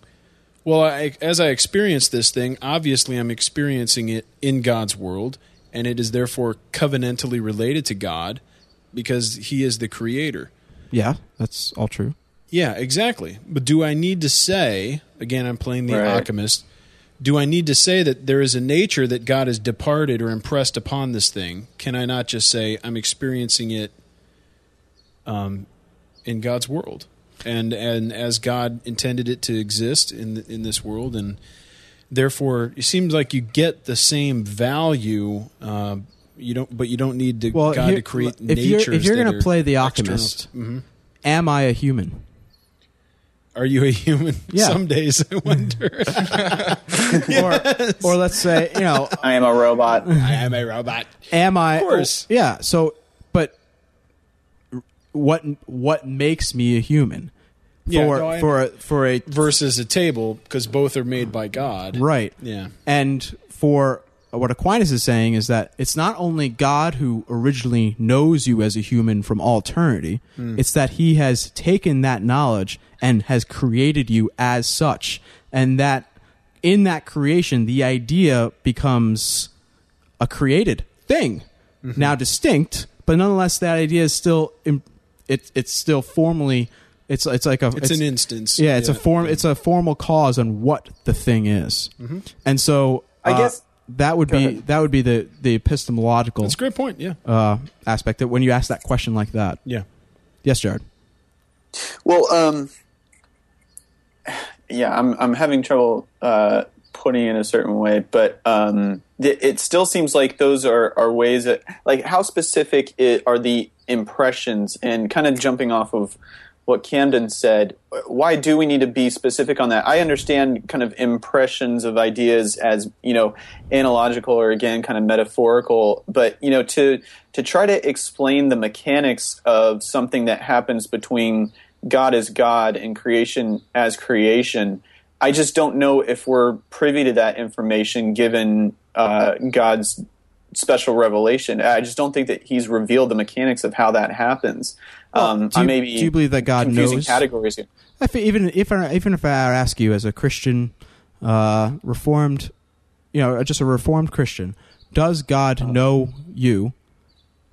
well, I, as I experience this thing, obviously I'm experiencing it in God's world, and it is therefore covenantally related to God because he is the creator. Yeah, that's all true. Yeah, exactly. But do I need to say, again, I'm playing the right. alchemist, do I need to say that there is a nature that God has departed or impressed upon this thing? Can I not just say I'm experiencing it um in God's world, and and as God intended it to exist in the, in this world, and therefore it seems like you get the same value. Uh, you don't, but you don't need to, well, God here, to create if natures. You're, if you're going to play the alchemist, mm-hmm. am I a human? Are you a human? Yeah. Some days I wonder. yes. Or or let's say, you know, I am a robot. I am a robot. Am I? Of course. Yeah. So. What what makes me a human? For yeah, no, I, for a, for a versus a table, because both are made by God, right? Yeah, and for what Aquinas is saying is that it's not only God who originally knows you as a human from all eternity; mm. it's that He has taken that knowledge and has created you as such, and that in that creation, the idea becomes a created thing, mm-hmm. now distinct, but nonetheless, that idea is still. Imp- It's it's still formally, it's it's like a it's, it's an instance. Yeah, it's yeah. a form. It's a formal cause on what the thing is, mm-hmm. and so uh, I guess that would be ahead. that would be the, the epistemological. That's a great point. Yeah, uh, aspect that when you ask that question like that. Yeah. Yes, Jared. Well, um, yeah, I'm I'm having trouble uh, putting it in a certain way, but um, th- it still seems like those are, are ways that, like, how specific it, are the impressions, and kind of jumping off of what Camden said, why do we need to be specific on that? I understand kind of impressions of ideas as, you know, analogical or, again, kind of metaphorical, but, you know, to to try to explain the mechanics of something that happens between God as God and creation as creation, I just don't know if we're privy to that information given uh, God's special revelation. I just don't think that he's revealed the mechanics of how that happens. Um, well, do, you, maybe do you believe that God knows categories? If, even if I, even if I ask you as a Christian, uh, reformed, you know, just a reformed Christian, does God um, know you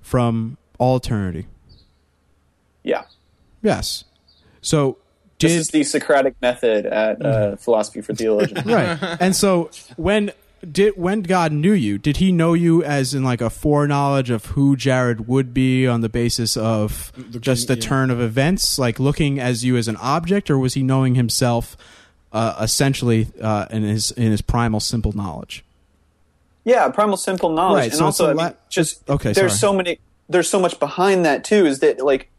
from all eternity? Yeah. Yes. So did, this is the Socratic method at uh, mm-hmm. Philosophy for Theologians, right? And so when. Did when God knew you, did he know you as in like a foreknowledge of who Jared would be on the basis of looking, just the yeah. turn of events, like looking as you as an object, or was he knowing himself uh, essentially uh, in his in his primal simple knowledge? Yeah, primal simple knowledge. Right, and so also, la- I mean, just okay, there's sorry. so many. There's so much behind that too. Is that like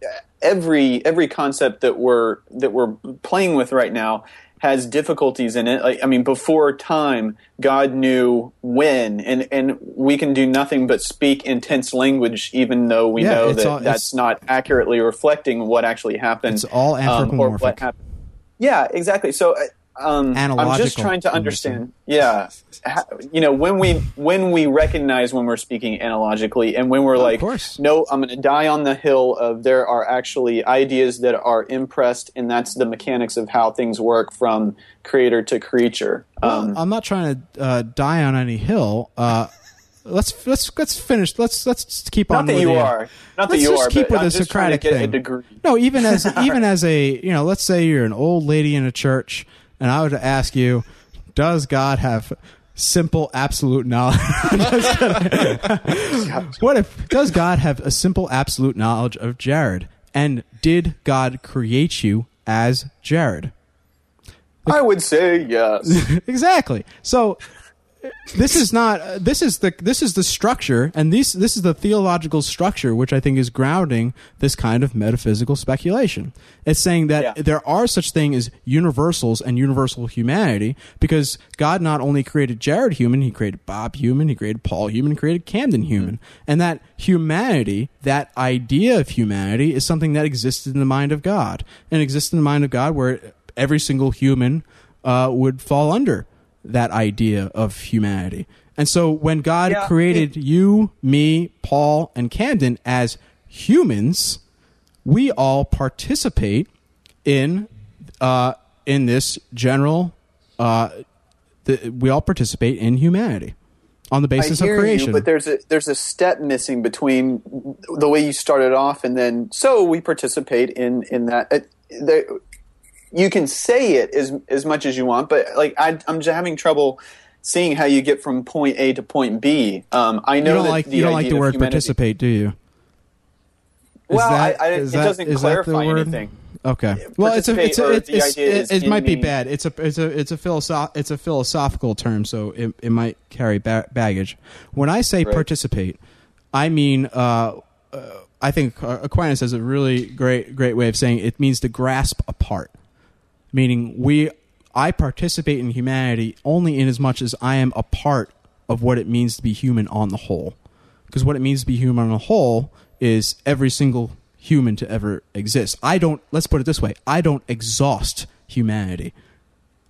every every concept that we're that we're playing with right now has difficulties in it. Like, I mean, before time, God knew when, and, and we can do nothing but speak intense language, even though we yeah, know that all, that's not accurately reflecting what actually happened. It's all anthropomorphic. Um, or what happened. Yeah, exactly. So um, I'm just trying to understand. Yeah, how, you know, when we when we recognize when we're speaking analogically, and when we're oh, like, no, I'm going to die on the hill of there are actually ideas that are impressed, and that's the mechanics of how things work from creator to creature. Um, well, I'm not trying to uh, die on any hill. Uh, let's let's let's finish. Let's let's keep on. Not that you are. Not that you are. Let's just keep with the Socratic thing. No, even as even as a you know, let's say you're an old lady in a church, and I would ask you, does God have simple absolute knowledge? What if does God have a simple absolute knowledge of Jared? And did God create you as Jared? Like, I would say yes. Exactly. So. This is not. Uh, this is the. This is the structure, and these. This is the theological structure, which I think is grounding this kind of metaphysical speculation. It's saying that yeah. there are such thing as universals and universal humanity, because God not only created Jared human, He created Bob human, He created Paul human, He created Camden human, mm-hmm. and that humanity, that idea of humanity, is something that existed in the mind of God, and exists in the mind of God, where every single human uh, would fall under that idea of humanity. And so when God yeah, created it, you, me, Paul, and Camden as humans, we all participate in uh, in this general uh, the, we all participate in humanity on the basis I hear of creation. You, but there's a there's a step missing between the way you started off and then so we participate in in that uh, there, you can say it as as much as you want, but like I, I'm just having trouble seeing how you get from point A to point B. Um, I know you don't that like, the you don't like the word humanity, participate, do you? Is well, that, I, I, it that, doesn't clarify anything. Okay. Well, it's a, it's a, it's, it's, it's, it, it might be mean. bad. It's a it's a it's a philosoph- it's a philosophical term, so it it might carry ba- baggage. When I say right. participate, I mean. Uh, uh, I think Aquinas has a really great great way of saying it. It means to grasp a part. Meaning, we, I participate in humanity only in as much as I am a part of what it means to be human on the whole. Because what it means to be human on the whole is every single human to ever exist. I don't, let's put it this way, I don't exhaust humanity.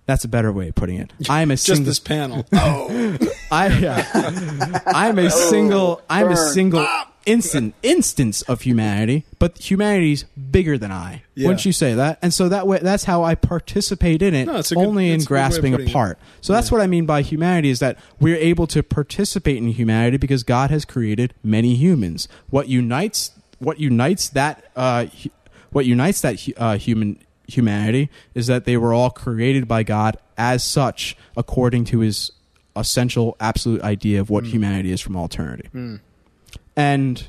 That's a better way of putting it. I am a single, just this panel. Oh, I, uh, I'm a single, I'm a single instant instance of humanity, but humanity's bigger than I. Yeah. Wouldn't you say that? And so that way, that's how I participate in it, no, it's a good, only in grasping a part. So yeah. that's what I mean by humanity, is that we're able to participate in humanity because God has created many humans. What unites, what unites that, uh, what unites that uh, human. humanity is that they were all created by God as such, according to his essential absolute idea of what mm. humanity is from eternity. Mm. And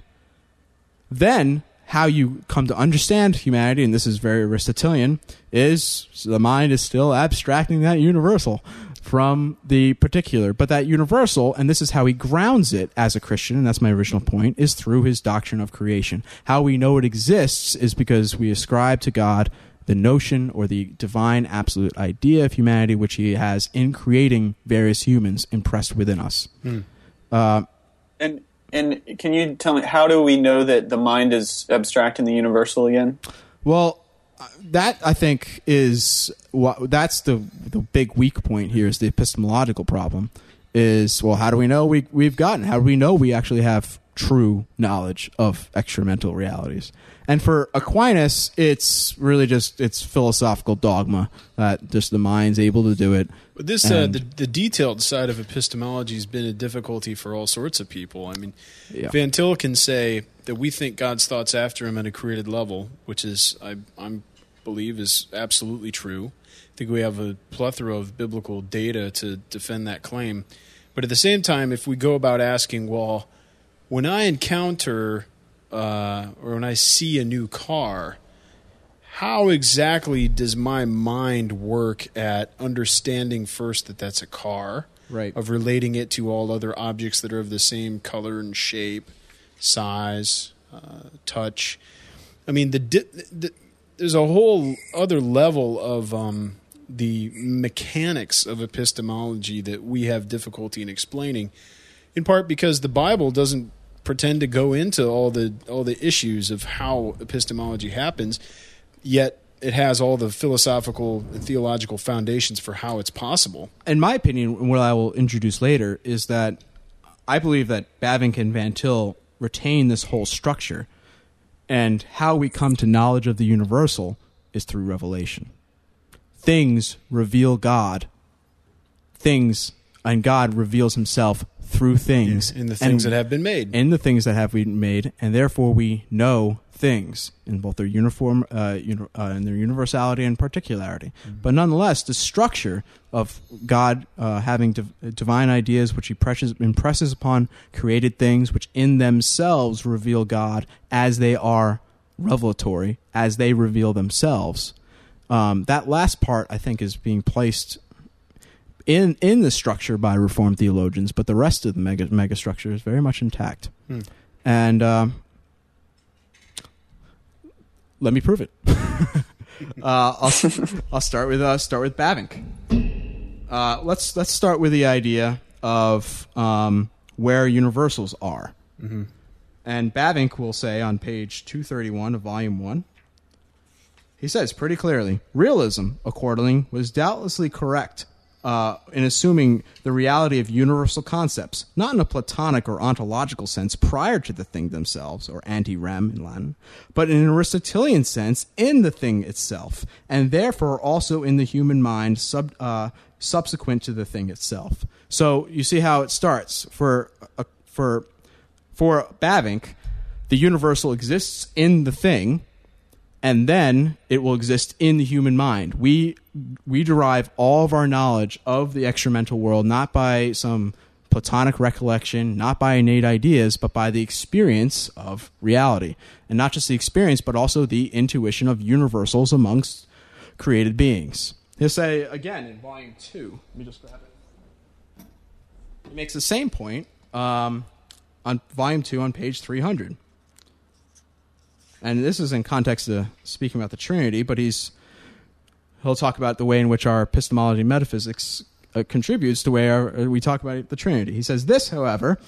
then how you come to understand humanity, and this is very Aristotelian, is the mind is still abstracting that universal from the particular. But that universal, and this is how he grounds it as a Christian, and that's my original point, is through his doctrine of creation. How we know it exists is because we ascribe to God the notion or the divine absolute idea of humanity, which he has in creating various humans impressed within us. Hmm. Uh, and and can you tell me, how do we know that the mind is abstract and the universal again? Well, that I think is what that's the the big weak point here, is the epistemological problem. Is well, how do we know we we've gotten? How do we know we actually have true knowledge of extramental realities? And for Aquinas, it's really just it's philosophical dogma that just the mind's able to do it. But this uh, the, the detailed side of epistemology has been a difficulty for all sorts of people. I mean, yeah. Van Til can say that we think God's thoughts after him at a created level, which is I I'm, believe is absolutely true. I think we have a plethora of biblical data to defend that claim. But at the same time, if we go about asking, well, when I encounter uh, or when I see a new car, how exactly does my mind work at understanding first that that's a car, right. of relating it to all other objects that are of the same color and shape, size, uh, touch. I mean, the, di- the there's a whole other level of um, the mechanics of epistemology that we have difficulty in explaining, in part because the Bible doesn't pretend to go into all the all the issues of how epistemology happens, yet it has all the philosophical and theological foundations for how it's possible. In my opinion, and what I will introduce later, is that I believe that Bavinck and Van Til retain this whole structure, and how we come to knowledge of the universal is through revelation. Things reveal God. Things, and God reveals himself through things. Yeah, in the things and, that have been made. In the things that have been made, and therefore we know things in both their uniform, uh, uni- uh, in their universality and particularity. Mm-hmm. But nonetheless, the structure of God uh, having div- divine ideas which he precious, impresses upon created things, which in themselves reveal God as they are revelatory, as they reveal themselves. Um, that last part, I think, is being placed in in the structure by Reformed theologians, but the rest of the mega, mega structure is very much intact. Hmm. And um, let me prove it. uh, I'll I'll start with uh, start with Bavinck. Uh, let's let's start with the idea of um, where universals are. Mm-hmm. And Bavinck will say on page two thirty-one of volume one, he says pretty clearly, realism, accordingly, was doubtlessly correct Uh, in assuming the reality of universal concepts, not in a Platonic or ontological sense prior to the thing themselves, or anti-rem in Latin, but in an Aristotelian sense in the thing itself, and therefore also in the human mind sub, uh, subsequent to the thing itself. So you see how it starts. For uh, for for Bavinck, the universal exists in the thing, and then it will exist in the human mind. We we derive all of our knowledge of the extramental world not by some Platonic recollection, not by innate ideas, but by the experience of reality. And not just the experience, but also the intuition of universals amongst created beings. He'll say, again, in volume two, let me just grab it. He makes the same point um, on volume two on page three hundred. And this is in context of speaking about the Trinity, but he's he'll talk about the way in which our epistemology and metaphysics uh, contributes to where we talk about the Trinity. He says, this, however,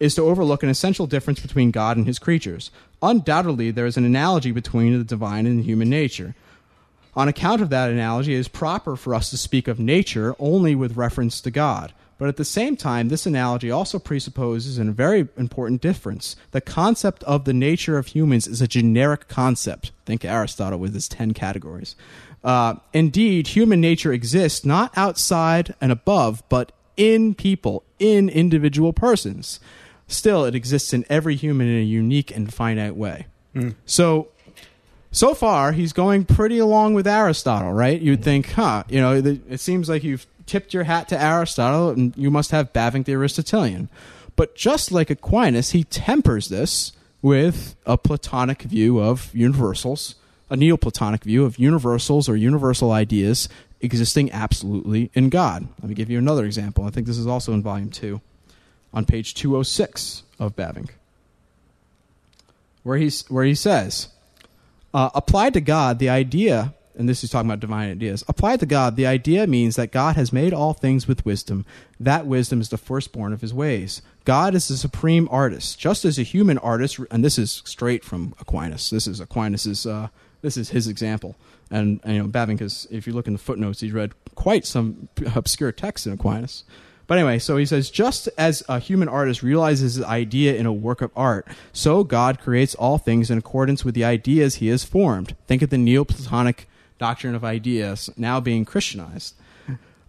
is to overlook an essential difference between God and his creatures. Undoubtedly, there is an analogy between the divine and the human nature. On account of that analogy, it is proper for us to speak of nature only with reference to God. But at the same time, this analogy also presupposes a very important difference. The concept of the nature of humans is a generic concept. Think Aristotle with his ten categories. Uh, indeed, human nature exists not outside and above, but in people, in individual persons. Still, it exists in every human in a unique and finite way. Mm. So... So far, he's going pretty along with Aristotle, right? You'd think, huh, you know, it seems like you've tipped your hat to Aristotle and you must have Bavinck the Aristotelian. But just like Aquinas, he tempers this with a Platonic view of universals, a Neoplatonic view of universals or universal ideas existing absolutely in God. Let me give you another example. I think this is also in volume two on page two oh six of Bavinck, where, he's, where he says... Uh, applied to God, the idea, and this is talking about divine ideas, applied to God, the idea means that God has made all things with wisdom. That wisdom is the firstborn of his ways. God is the supreme artist, just as a human artist, and this is straight from Aquinas. This is Aquinas' uh, this is his example. And, and you know, Bavinck is, if you look in the footnotes, he's read quite some obscure texts in Aquinas. But anyway, so he says, just as a human artist realizes his idea in a work of art, so God creates all things in accordance with the ideas he has formed. Think of the Neoplatonic doctrine of ideas now being Christianized.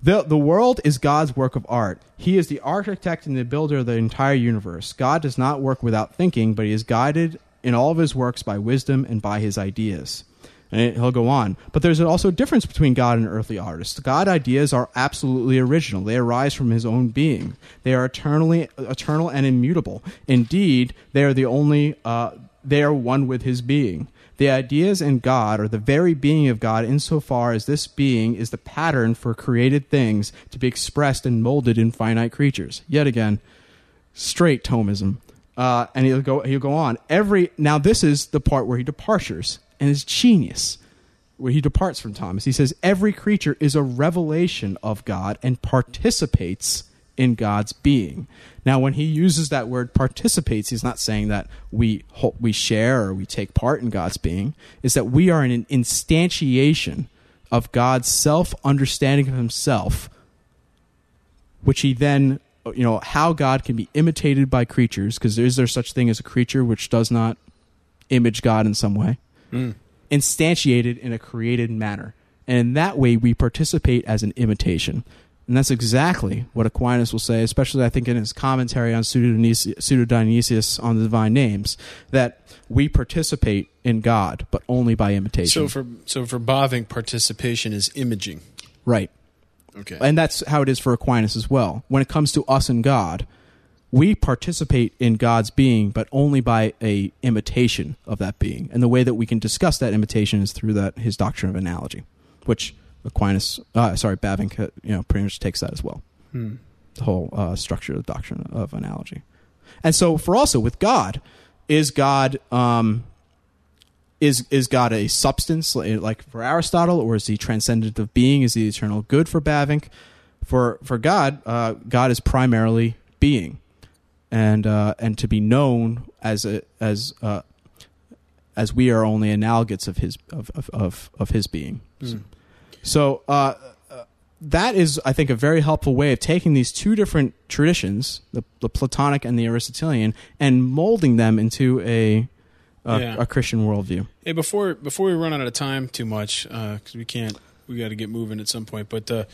The, the world is God's work of art. He is the architect and the builder of the entire universe. God does not work without thinking, but he is guided in all of his works by wisdom and by his ideas. And he'll go on. But there's also a difference between God and earthly artists. God's ideas are absolutely original. They arise from his own being. They are eternally eternal and immutable. Indeed, they are the only uh, they are one with his being. The ideas in God are the very being of God insofar as this being is the pattern for created things to be expressed and molded in finite creatures. Yet again, straight Thomism. Uh, and he'll go, he'll go on. Every Now this is the part where he departures, and it's genius, where he departs from Thomas. He says, every creature is a revelation of God and participates in God's being. Now, when he uses that word participates, he's not saying that we we share or we take part in God's being. It's that we are an instantiation of God's self-understanding of himself, which he then, you know, how God can be imitated by creatures, because is there such thing as a creature which does not image God in some way? Mm. Instantiated in a created manner. And in that way, we participate as an imitation. And that's exactly what Aquinas will say, especially, I think, in his commentary on Pseudo Dionysius, Pseudo Dionysius on the Divine Names, that we participate in God, but only by imitation. So for so for Bavinck, participation is imaging. Right. Okay. And that's how it is for Aquinas as well. When it comes to us and God, we participate in God's being, but only by a imitation of that being. And the way that we can discuss that imitation is through that his doctrine of analogy, which Aquinas, uh, sorry, Bavinck, you know, pretty much takes that as well. Hmm. The whole uh, structure of the doctrine of analogy. And so for also with God, is God um, is is God a substance like for Aristotle, or is he transcendent of being? Is he eternal good for Bavinck? For for God, uh, God is primarily being, and uh, and to be known as a as uh, as we are only analogates of his of of of, of his being. Hmm. So, So uh, that is, I think, a very helpful way of taking these two different traditions, the, the Platonic and the Aristotelian, and molding them into a a, yeah. a Christian worldview. Hey, before before we run out of time too much, because uh, we can't, we got to get moving at some point. But uh,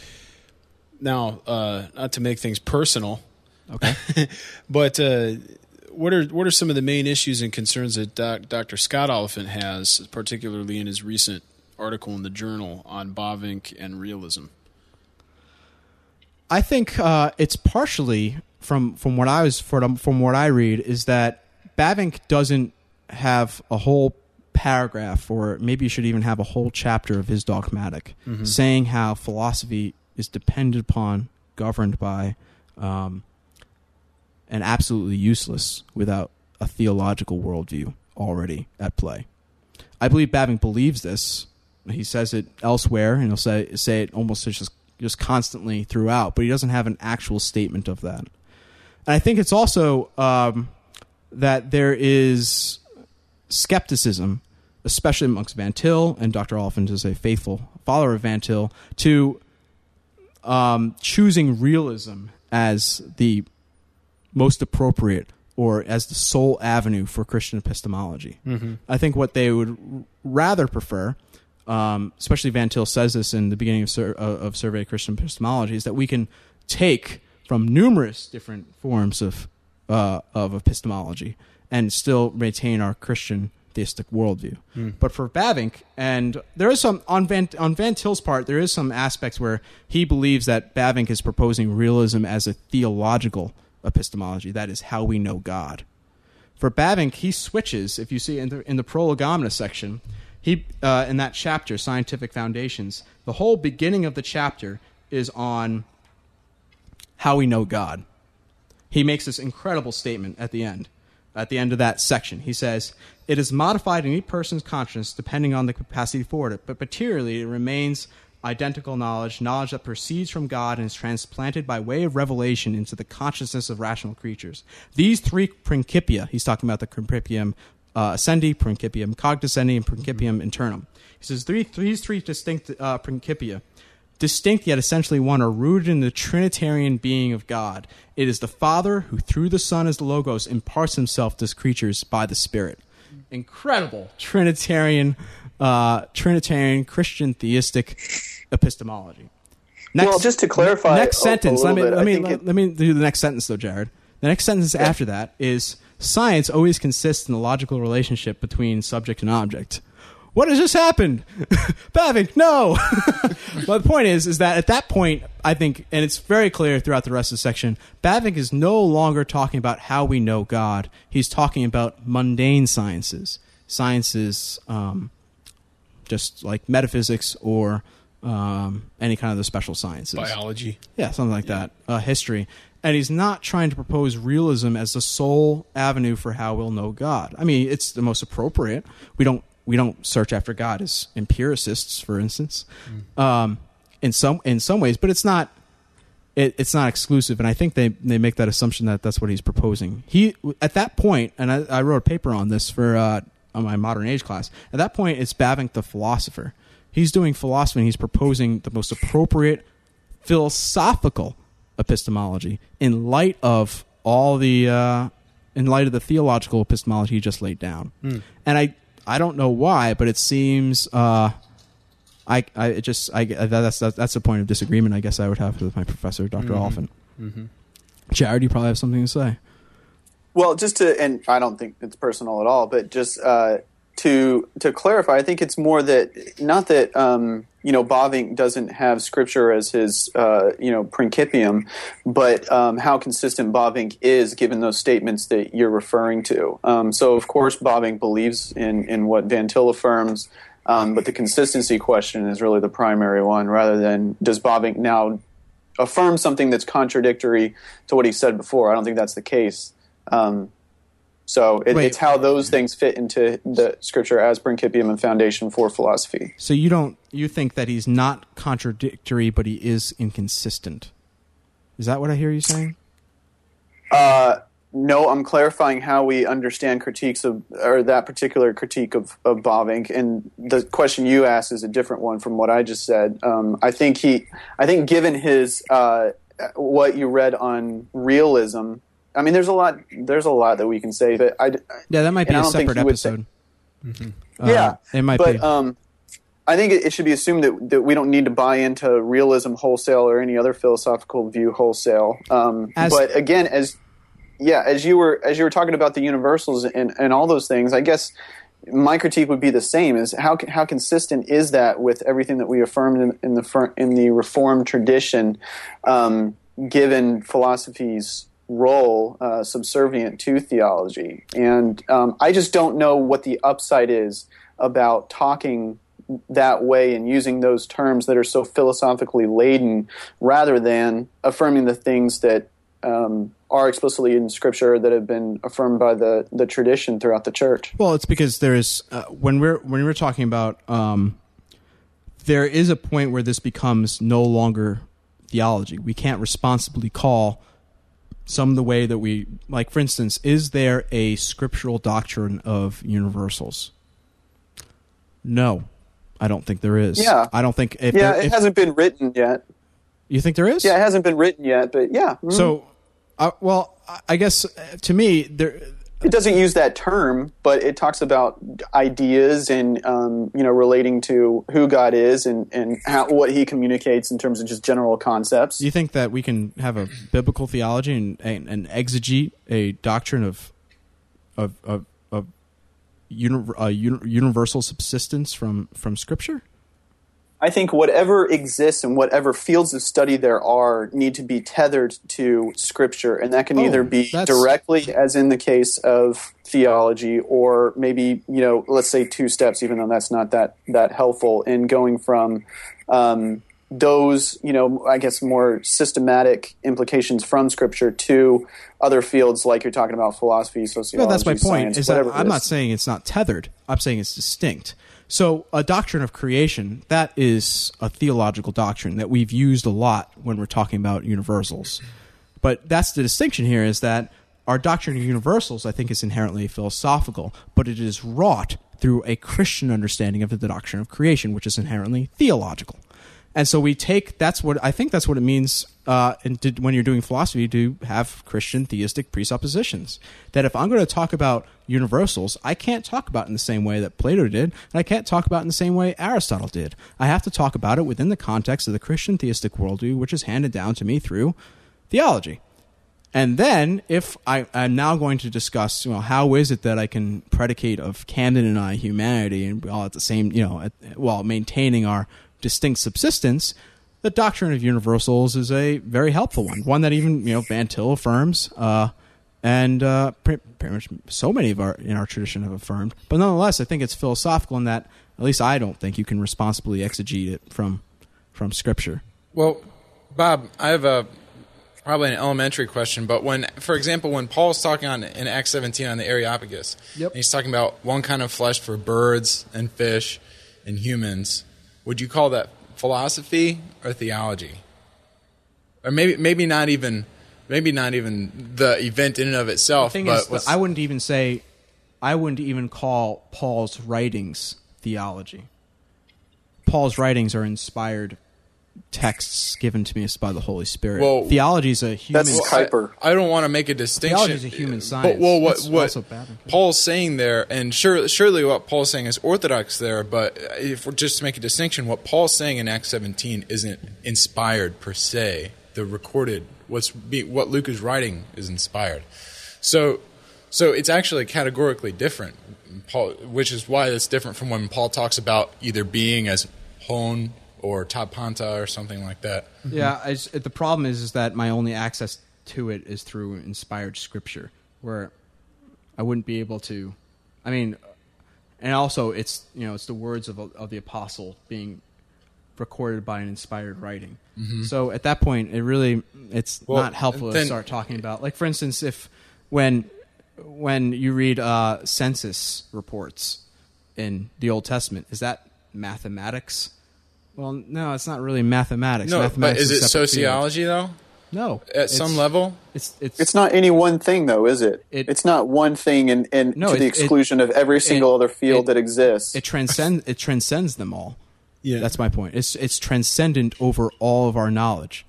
now, uh, not to make things personal, okay. but uh, what are what are some of the main issues and concerns that Doc, Doctor Scott Oliphint has, particularly in his recent article in the Journal on Bavinck and realism? I think uh, it's partially from from what I was from from what I read is that Bavinck doesn't have a whole paragraph, or maybe you should even have a whole chapter of his dogmatic, mm-hmm. saying how philosophy is dependent upon, governed by, um, and absolutely useless without a theological worldview already at play. I believe Bavinck believes this. He says it elsewhere, and he'll say, say it almost just, just constantly throughout, but he doesn't have an actual statement of that. And I think it's also um, that there is skepticism, especially amongst Van Til, and Doctor Oliphint is a faithful follower of Van Til, to um, choosing realism as the most appropriate or as the sole avenue for Christian epistemology. Mm-hmm. I think what they would rather prefer, um, especially Van Til says this in the beginning of, Sur- of Survey of Christian Epistemology, is that we can take from numerous different forms of uh, of epistemology and still maintain our Christian theistic worldview. Mm. But for Bavinck, and there is some, on Van, on Van Til's part, there is some aspects where he believes that Bavinck is proposing realism as a theological epistemology, that is how we know God. For Bavinck, he switches. If you see in the in the Prolegomena section, he uh, in that chapter, Scientific Foundations, the whole beginning of the chapter is on how we know God. He makes this incredible statement at the end, at the end of that section. He says, "It is modified in each person's conscience depending on the capacity for it, but materially it remains identical knowledge, knowledge that proceeds from God and is transplanted by way of revelation into the consciousness of rational creatures. These three principia," he's talking about the principium uh, ascendi, principium cognoscendi, and principium internum. He says three, these three distinct uh, principia, distinct yet essentially one, are rooted in the Trinitarian being of God. It is the Father who through the Son as the Logos imparts himself to creatures by the Spirit. Incredible Trinitarian, uh, Trinitarian Christian theistic epistemology. Next, well, just to clarify, next sentence. Let me bit, let me let, it, let me do the next sentence though, Jared. The next sentence yeah. after that is, science always consists in the logical relationship between subject and object. what has just happened? Bavinck, no. But the point is, is that at that point, I think, and it's very clear throughout the rest of the section, Bavinck is no longer talking about how we know God. He's talking about mundane sciences, sciences um, just like metaphysics or um, any kind of the special sciences. Biology. Yeah, something like yeah. that. Uh, history. And he's not trying to propose realism as the sole avenue for how we'll know God. I mean, it's the most appropriate. We don't we don't search after God as empiricists, for instance, mm. um, in some in some ways. But it's not it, it's not exclusive. And I think they, they make that assumption that that's what he's proposing. He at that point, and I, I wrote a paper on this for uh, on my modern age class. At that point, it's Bavinck the philosopher. He's doing philosophy, and he's proposing the most appropriate philosophical epistemology in light of all the uh, in light of the theological epistemology he just laid down. Mm. And I I don't know why, but it seems uh, I I it just I that's that's a point of disagreement I guess I would have with my professor, Doctor Mm-hmm. Oliphint. Mm-hmm. Jared, you probably have something to say. Well, just to and I don't think it's personal at all, but just uh, to to clarify, I think it's more that not that. Um, You know, Bavinck doesn't have Scripture as his, uh, you know, principium, but um, how consistent Bavinck is given those statements that you're referring to. Um, so, of course, Bavinck believes in, in what Van Til affirms, um, but the consistency question is really the primary one, rather than does Bavinck now affirm something that's contradictory to what he said before? I don't think that's the case. Um, So it, Wait, it's how those things fit into the Scripture as principium and foundation for philosophy. So you don't you think that he's not contradictory, but he is inconsistent? Is that what I hear you saying? Uh, no, I'm clarifying how we understand critiques of or that particular critique of, of Bavinck, and the question you asked is a different one from what I just said. Um, I think he, I think given his uh, what you read on realism. I mean, there's a lot. There's a lot that we can say, but I yeah, that might be a separate episode. Mm-hmm. Uh, yeah, it might but, be. But um, I think it, it should be assumed that that we don't need to buy into realism wholesale or any other philosophical view wholesale. Um, as, but again, as yeah, as you were as you were talking about the universals and, and all those things, I guess my critique would be the same: is how how consistent is that with everything that we affirmed in, in the in the Reformed tradition, um, given philosophies. Role uh, subservient to theology, and um, I just don't know what the upside is about talking that way and using those terms that are so philosophically laden, rather than affirming the things that um, are explicitly in Scripture that have been affirmed by the the tradition throughout the Church. Well, it's because there is uh, when we're when we're talking about um, there is a point where this becomes no longer theology. We can't responsibly call. Some of the way that we, like, for instance, is there a scriptural doctrine of universals? No, I don't think there is. Yeah, I don't think. If yeah, there, it if, hasn't been written yet. You think there is? Yeah, it hasn't been written yet, but yeah. Mm. So, uh, well, I guess uh, to me, there. It doesn't use that term, but it talks about ideas and um, you know relating to who God is and and how, what He communicates in terms of just general concepts. Do you think that we can have a biblical theology and, and, and exegete a doctrine of of of, of uni- uh, universal subsistence from, from Scripture? I think whatever exists and whatever fields of study there are need to be tethered to Scripture, and that can oh, either be directly, as in the case of theology, or maybe, you know, let's say two steps, even though that's not that that helpful, in going from um, those, you know, I guess more systematic implications from Scripture to other fields like you're talking about philosophy, sociology, science, whatever it is. No, that's my point. Is that I'm not saying it's not tethered. I'm saying it's distinct. So a doctrine of creation, that is a theological doctrine that we've used a lot when we're talking about universals. But that's the distinction here, is that our doctrine of universals, I think, is inherently philosophical, but it is wrought through a Christian understanding of the doctrine of creation, which is inherently theological. And so we take, that's what, I think that's what it means uh, and did, when you're doing philosophy to have Christian theistic presuppositions. That if I'm going to talk about universals, I can't talk about it in the same way that Plato did, and I can't talk about it in the same way Aristotle did. I have to talk about it within the context of the Christian theistic worldview, which is handed down to me through theology. And then, if I, I'm now going to discuss, you know, how is it that I can predicate of Camden and I humanity, and all at the same, you know, at, while maintaining our distinct subsistence, the doctrine of universals is a very helpful one, one that even, you know, Van Til affirms, uh, and uh, pretty, pretty much so many of our in our tradition have affirmed. But nonetheless, I think it's philosophical in that, at least I don't think you can responsibly exegete it from from Scripture. Well, Bob, I have a... probably an elementary question, but when, for example, when Paul's talking on in Acts seventeen on the Areopagus, yep. and he's talking about one kind of flesh for birds and fish and humans, would you call that philosophy or theology? Or maybe maybe not even maybe not even the event in and of itself. The thing but is, I wouldn't even say I wouldn't even call Paul's writings theology. Paul's writings are inspired texts given to me by the Holy Spirit. Well, theology is a human... That's Kuyper. I, I don't want to make a distinction. Theology is a human science. But, well, what, what Paul's saying there, and sure, surely what Paul's saying is orthodox there, but if we're just to make a distinction, what Paul's saying in Acts seventeen isn't inspired per se. The recorded, what's be, what Luke is writing is inspired. So, so it's actually categorically different, Paul, which is why it's different from when Paul talks about either being as hone or tapanta or something like that. Yeah, I just, the problem is, is that my only access to it is through inspired scripture, where I wouldn't be able to. I mean, and also it's you know it's the words of of the apostle being recorded by an inspired writing. Mm-hmm. So at that point, it really it's well, not helpful then, to start talking about. Like for instance, if when when you read uh, census reports in the Old Testament, is that mathematics? Well, no, it's not really mathematics. No, mathematics but is, is it sociology, field. though? No. At some level? It's, it's it's not any one thing, though, is it? it it's not one thing and no, to it, the exclusion it, of every single it, other field it, that exists. It transcends It transcends them all. Yeah. That's my point. It's it's transcendent over all of our knowledge.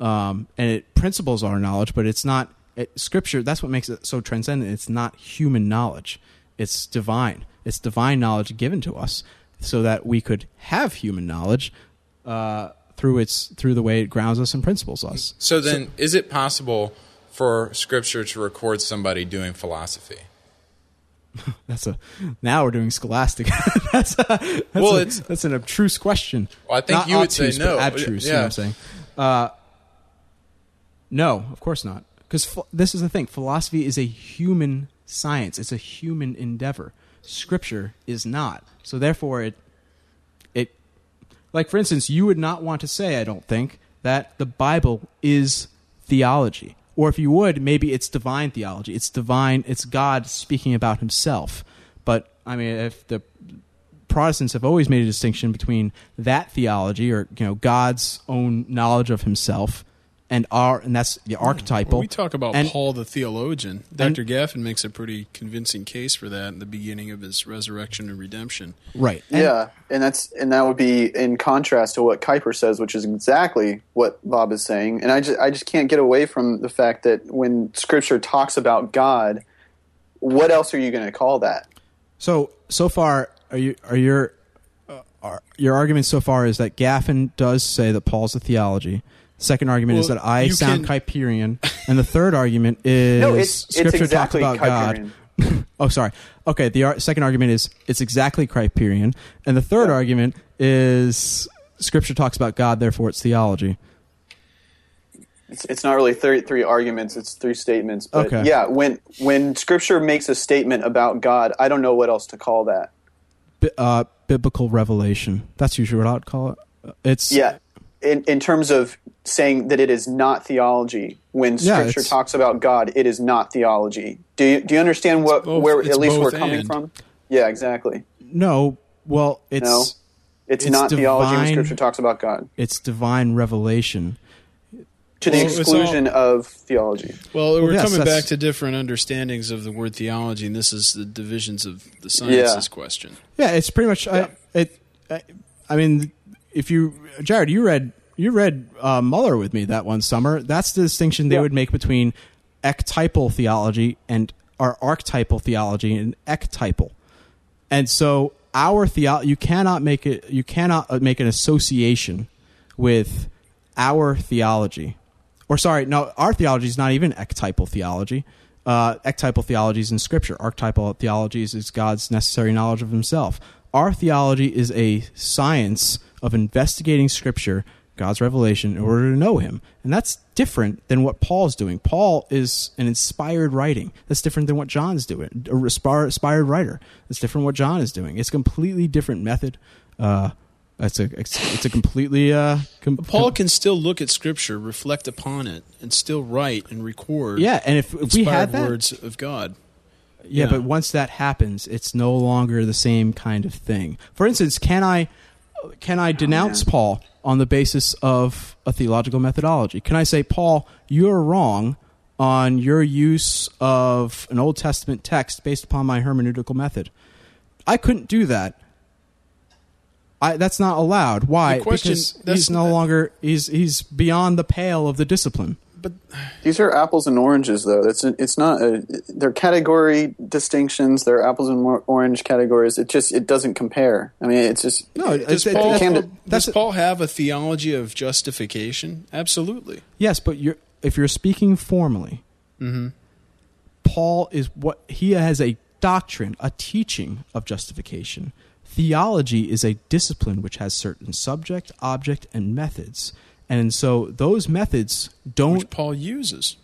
Um, and it principles our knowledge, but it's not... It, scripture, that's what makes it so transcendent. It's not human knowledge. It's divine. It's divine knowledge given to us, so that we could have human knowledge uh, through its through the way it grounds us and principles us. So then, so, is it possible for Scripture to record somebody doing philosophy? That's a now we're doing scholastic. that's a, that's well, a, it's that's an obtruse question. Well, I think not you would obtuse, say no. Abstruse, yeah. You know what I'm saying? Uh, no, of course not. Because ph- this is the thing: philosophy is a human science. It's a human endeavor. Scripture is not. So therefore, it, it, like for instance, you would not want to say, I don't think, that the Bible is theology. Or if you would, maybe it's divine theology. It's divine, it's God speaking about himself. But, I mean, if the Protestants have always made a distinction between that theology, or, you know, God's own knowledge of himself, and our, and that's the archetypal. Well, we talk about and, Paul the theologian. Doctor And, Gaffin makes a pretty convincing case for that in the beginning of his resurrection and redemption. Right. And, yeah, and that's and that would be in contrast to what Kuyper says, which is exactly what Bob is saying. And I just I just can't get away from the fact that when Scripture talks about God, what else are you going to call that? So so far, are you are your uh, are, your argument so far is that Gaffin does say that Paul's a theology. Second argument well, is that I sound can... Kuyperian, and the third argument is no, it's, it's Scripture exactly talks about Kuyperian. God. oh, sorry. Okay, the ar- second argument is it's exactly Kuyperian, and the third yeah. argument is Scripture talks about God, therefore it's theology. It's, it's not really three, three arguments; it's three statements. But okay. yeah, when when Scripture makes a statement about God, I don't know what else to call that. B- uh, biblical revelation. That's usually what I would call it. It's yeah. In, in terms of saying that it is not theology, when Scripture yeah, talks about God, it is not theology. Do you, do you understand what both, where at least we're coming and. from? Yeah, exactly. No, well, it's no, it's, it's not divine, theology when Scripture talks about God. It's divine revelation to well, the exclusion all, of theology. Well, we're yes, coming back to different understandings of the word theology, and this is the divisions of the sciences yeah. question. Yeah, it's pretty much. Yeah. I, it, I, I mean. If you, Jared, you read you read uh, Muller with me that one summer. That's the distinction they yeah. would make between ectypal theology and our archetypal theology and ectypal. And so our theology, you cannot make it. You cannot make an association with our theology Or sorry, no, our theology is not even ectypal theology. Uh, ectypal theology is in Scripture. Archetypal theology is God's necessary knowledge of himself. Our theology is a science of investigating Scripture, God's revelation, in order to know him. And that's different than what Paul's doing. Paul is an inspired writing. That's different than what John's doing. A inspired writer. That's different than what John is doing. It's a completely different method. Uh, it's, a, it's, it's a completely... Uh, com- Paul can still look at Scripture, reflect upon it, and still write and record yeah, and if, if inspired we had that, words of God. Yeah, yeah, but once that happens, it's no longer the same kind of thing. For instance, can I... Can I denounce oh, yeah. Paul on the basis of a theological methodology? Can I say, Paul, you're wrong on your use of an Old Testament text based upon my hermeneutical method? I couldn't do that. I, that's not allowed. Why? Question, because he's no longer he's he's beyond the pale of the discipline. But these are apples and oranges, though. It's it's not a, they're category distinctions. They're apples and orange categories. It just it doesn't compare. I mean, it's just no. It, does, it, Paul, it to, does Paul have a theology of justification? Absolutely. Yes, but you're, if you're speaking formally, mm-hmm. Paul is what he has a doctrine, a teaching of justification. Theology is a discipline which has certain subject, object, and methods. And so those methods don't... Which Paul uses.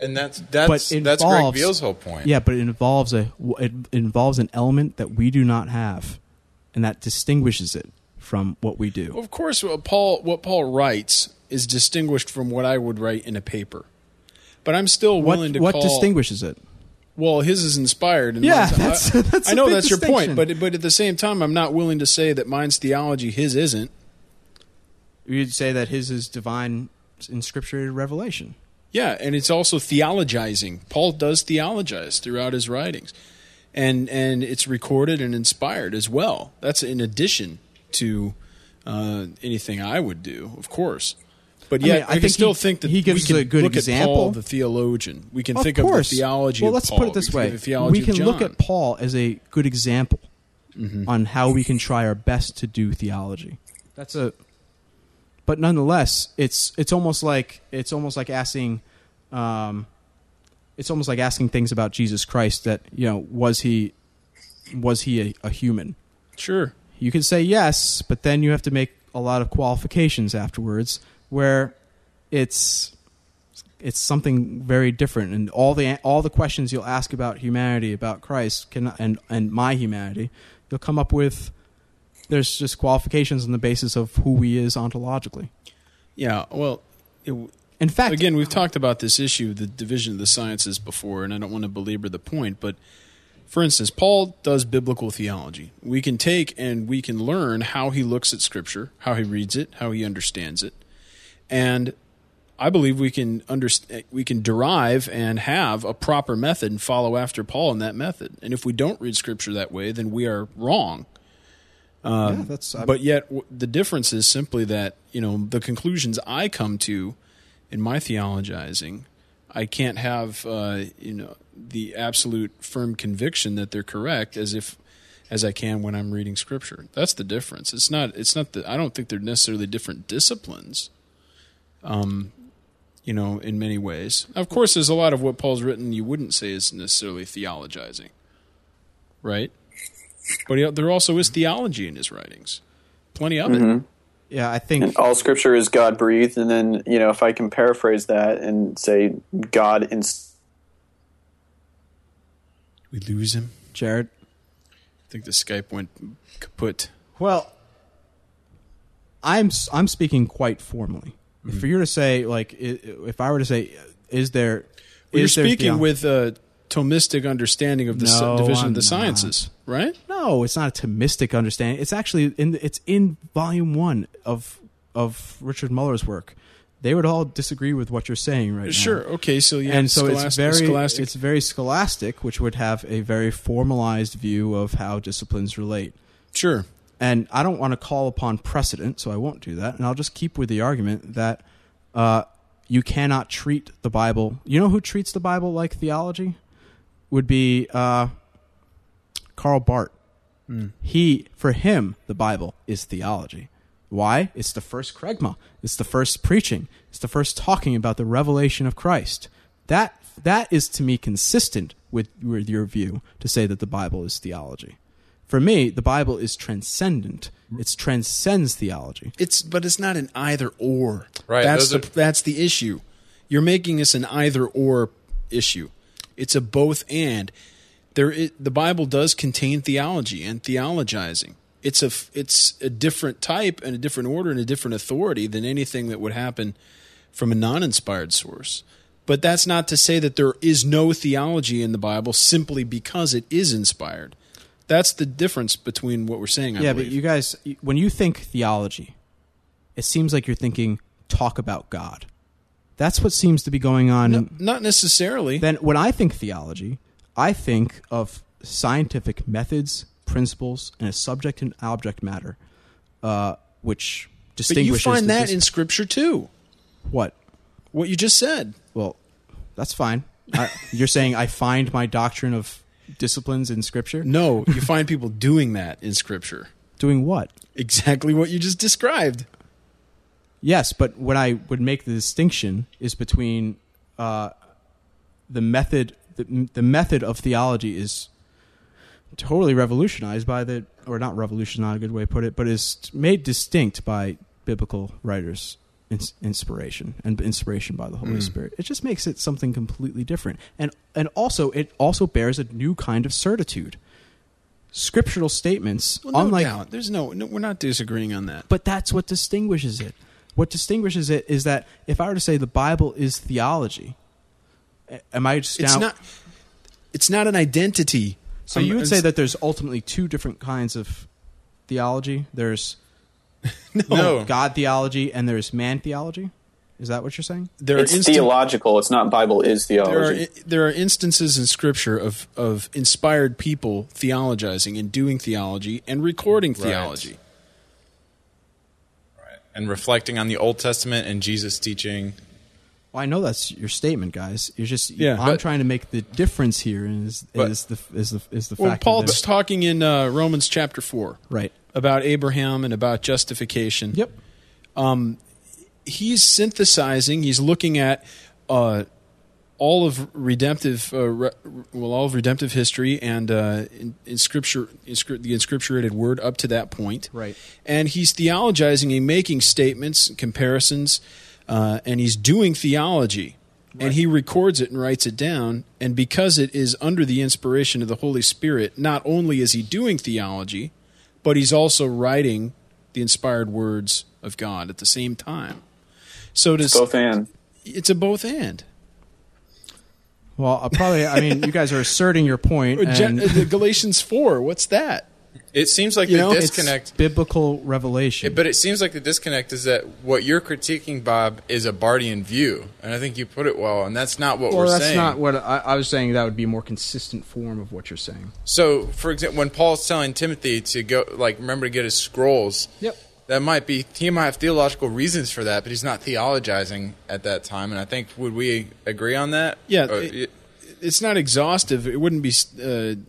And that's that's involves, that's Greg Beale's whole point. Yeah, but it involves, a, it involves an element that we do not have, and that distinguishes it from what we do. Well, of course, what Paul, what Paul writes is distinguished from what I would write in a paper. But I'm still willing what, to what call... What distinguishes it? Well, his is inspired. And yeah, that's, I, that's I know that's your point, but but at the same time, I'm not willing to say that mine's theology, his isn't. You'd say that his is divine, inscripturated revelation. Yeah, and it's also theologizing. Paul does theologize throughout his writings, and and it's recorded and inspired as well. That's in addition to uh, anything I would do, of course. But yeah, I, mean, I, I can still he, think that he gives we can a good look example. At Paul, the theologian. We can well, think of, of the theology. Well, of let's Paul. Put it this way: we can look at Paul as a good example mm-hmm. on how we can try our best to do theology. That's a But nonetheless, it's it's almost like it's almost like asking, um, it's almost like asking things about Jesus Christ that you know was he was he a, a human? Sure, you can say yes, but then you have to make a lot of qualifications afterwards, where it's it's something very different, and all the all the questions you'll ask about humanity, about Christ, can and and my humanity, you'll come up with. There's just qualifications on the basis of who he is ontologically. Yeah, well, it, in fact, again, we've talked about this issue, the division of the sciences before, and I don't want to belabor the point, but for instance, Paul does biblical theology. We can take and we can learn how he looks at Scripture, how he reads it, how he understands it, and I believe we can understand, we can derive and have a proper method and follow after Paul in that method. And if we don't read Scripture that way, then we are wrong. Um, yeah, that's, but yet w- the difference is simply that, you know, the conclusions I come to in my theologizing, I can't have, uh, you know, the absolute firm conviction that they're correct as if, as I can when I'm reading Scripture. That's the difference. It's not, it's not that I don't think they're necessarily different disciplines, um, you know, in many ways. Of course, there's a lot of what Paul's written you wouldn't say is necessarily theologizing, right? But there also is theology in his writings, plenty of mm-hmm. it. Yeah, I think and all Scripture is God breathed, and then you know if I can paraphrase that and say God. Inst- we lose him, Jared. I think the Skype went kaput. Well, I'm I'm speaking quite formally. Mm-hmm. If you were to say like, if I were to say, is there? Well, is you're there speaking theology? With a Thomistic understanding of the no, division I'm of the sciences, not. Right? No, it's not a Thomistic understanding. It's actually in it's in volume one of of Richard Muller's work. They would all disagree with what you're saying right sure. now. Sure. Okay. So yeah, and so it's very scholastic. It's very scholastic, which would have a very formalized view of how disciplines relate. Sure. And I don't want to call upon precedent, so I won't do that. And I'll just keep with the argument that uh, you cannot treat the Bible. You know who treats the Bible like theology? Would be uh, Karl Barth. Mm. He, for him, the Bible is theology. Why? It's the first Kerygma. It's the first preaching. It's the first talking about the revelation of Christ. That that is to me consistent with, with your view to say that the Bible is theology. For me, the Bible is transcendent. It transcends theology. It's but it's not an either or. Right. That's the are... that's the issue. You're making this an either or issue. It's a both and. There, is, the Bible does contain theology and theologizing. It's a it's a different type and a different order and a different authority than anything that would happen from a non-inspired source. But that's not to say that there is no theology in the Bible simply because it is inspired. That's the difference between what we're saying, I yeah, believe. Yeah, but you guys, when you think theology, it seems like you're thinking talk about God. That's what seems to be going on. No, not necessarily. Then when I think theology, I think of scientific methods, principles, and a subject and object matter, uh, which distinguishes... But you find that dis- in Scripture too. What? What you just said. Well, that's fine. I, you're saying I find my doctrine of disciplines in Scripture? No, you find people doing that in Scripture. Doing what? Exactly what you just described. Yes, but what I would make the distinction is between uh, the method... The, the method of theology is totally revolutionized by the, or not revolutionized, not a good way to put it, but is made distinct by biblical writers' inspiration and inspiration by the Holy mm. Spirit. It just makes it something completely different. And and also, it also bears a new kind of certitude. Scriptural statements, well, no unlike... doubt. There's no, no, we're not disagreeing on that. But that's what distinguishes it. What distinguishes it is that if I were to say the Bible is theology... Am I just it's now, not it's not an identity. So um, you would say that there's ultimately two different kinds of theology. There's no. no God theology and there's man theology. Is that what you're saying? There it's instan- theological. It's not Bible is theology. There are, there are instances in Scripture of, of inspired people theologizing and doing theology and recording right. theology. Right. And reflecting on the Old Testament and Jesus' teaching. Well, I know that's your statement, guys. You're just yeah, I'm but, trying to make the difference here, and is, but, is the is the is the well, fact. Well, Paul's talking in uh, Romans chapter four, right, about Abraham and about justification. Yep. Um, he's synthesizing. He's looking at uh, all of redemptive, uh, re, well, all of redemptive history and uh, in, in scripture, in scri- the inscripturated word up to that point, right? And he's theologizing and making statements, comparisons. Uh, and he's doing theology, right. And he records it and writes it down. And because it is under the inspiration of the Holy Spirit, not only is he doing theology, but he's also writing the inspired words of God at the same time. So it's both and. It's a both and. Well, I'll probably, I mean, you guys are asserting your point. And Galatians four, what's that? It seems like you the know, disconnect... It's biblical revelation. It, but it seems like the disconnect is that what you're critiquing, Bob, is a Bardian view. And I think you put it well, and that's not what well, we're saying. Well, that's not what... I, I was saying that would be a more consistent form of what you're saying. So, for example, when Paul's telling Timothy to go, like, remember to get his scrolls... Yep. That might be... He might have theological reasons for that, but he's not theologizing at that time. And I think... Would we agree on that? Yeah. Or, it, it, it's not exhaustive. It wouldn't be... Uh,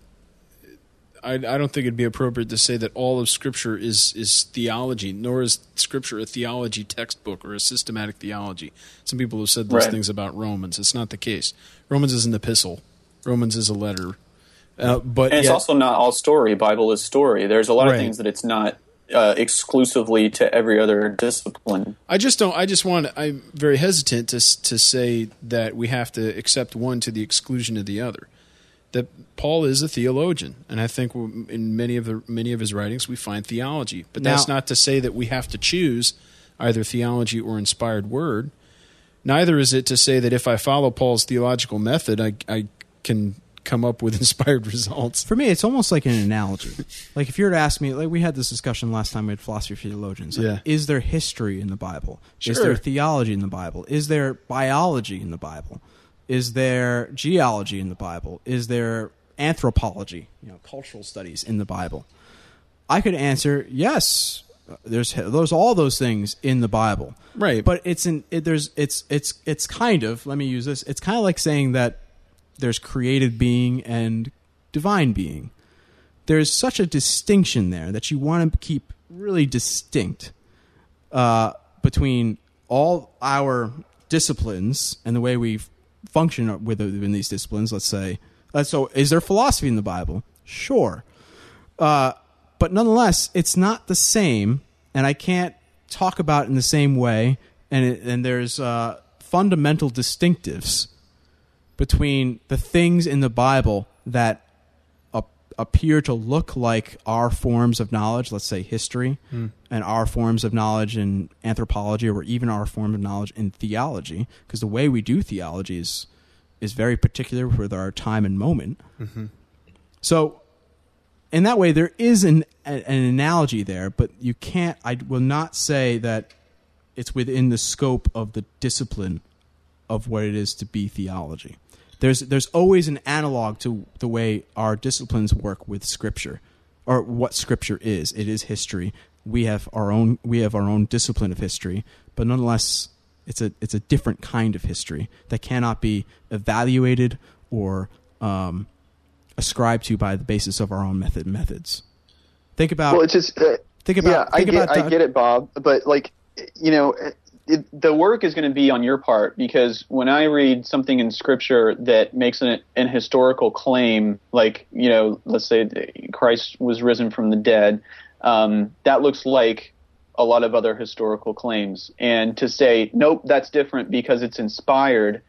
I don't think it'd be appropriate to say that all of Scripture is, is theology, nor is Scripture a theology textbook or a systematic theology. Some people have said those right. things about Romans. It's not the case. Romans is an epistle. Romans is a letter. Uh, but and it's yet, also not all story. Bible is story. There's a lot right. of things that it's not uh, exclusively to every other discipline. I just don't. I just want. I'm very hesitant to to say that we have to accept one to the exclusion of the other. That Paul is a theologian, and I think in many of the many of his writings we find theology. But now, that's not to say that we have to choose either theology or inspired word. Neither is it to say that if I follow Paul's theological method, I, I can come up with inspired results. For me, it's almost like an analogy. Like if you were to ask me, like we had this discussion last time we had philosophy for theologians. Like, yeah. Is there history in the Bible? Sure. Is there theology in the Bible? Is there biology in the Bible? Is there geology in the Bible? Is there anthropology, you know, cultural studies in the Bible? I could answer yes. There's those all those things in the Bible, right? But it's in it, there's it's it's it's kind of let me use this. It's kind of like saying that there's created being and divine being. There's such a distinction there that you want to keep really distinct. uh, between all our disciplines and the way we function within these disciplines, let's say. Uh, so is there philosophy in the Bible? Sure. Uh, but nonetheless, it's not the same, and I can't talk about it in the same way, and, it, and there's uh, fundamental distinctives between the things in the Bible that appear to look like our forms of knowledge, let's say history, mm. and our forms of knowledge in anthropology, or even our form of knowledge in theology, because the way we do theology is is very particular with our time and moment. Mm-hmm. So in that way, there is an, an analogy there, but you can't, I will not say that it's within the scope of the discipline of what it is to be theology. There's there's always an analog to the way our disciplines work with Scripture, or what Scripture is. It is history. We have our own we have our own discipline of history, but nonetheless, it's a it's a different kind of history that cannot be evaluated or um, ascribed to by the basis of our own method methods. Think about well, it's just uh, think about yeah. Think I get about, I get it, Bob, but like you know. It, the work is going to be on your part, because when I read something in Scripture that makes an, an historical claim, like, you know, let's say Christ was risen from the dead, um, that looks like a lot of other historical claims. And to say, nope, that's different because it's inspired,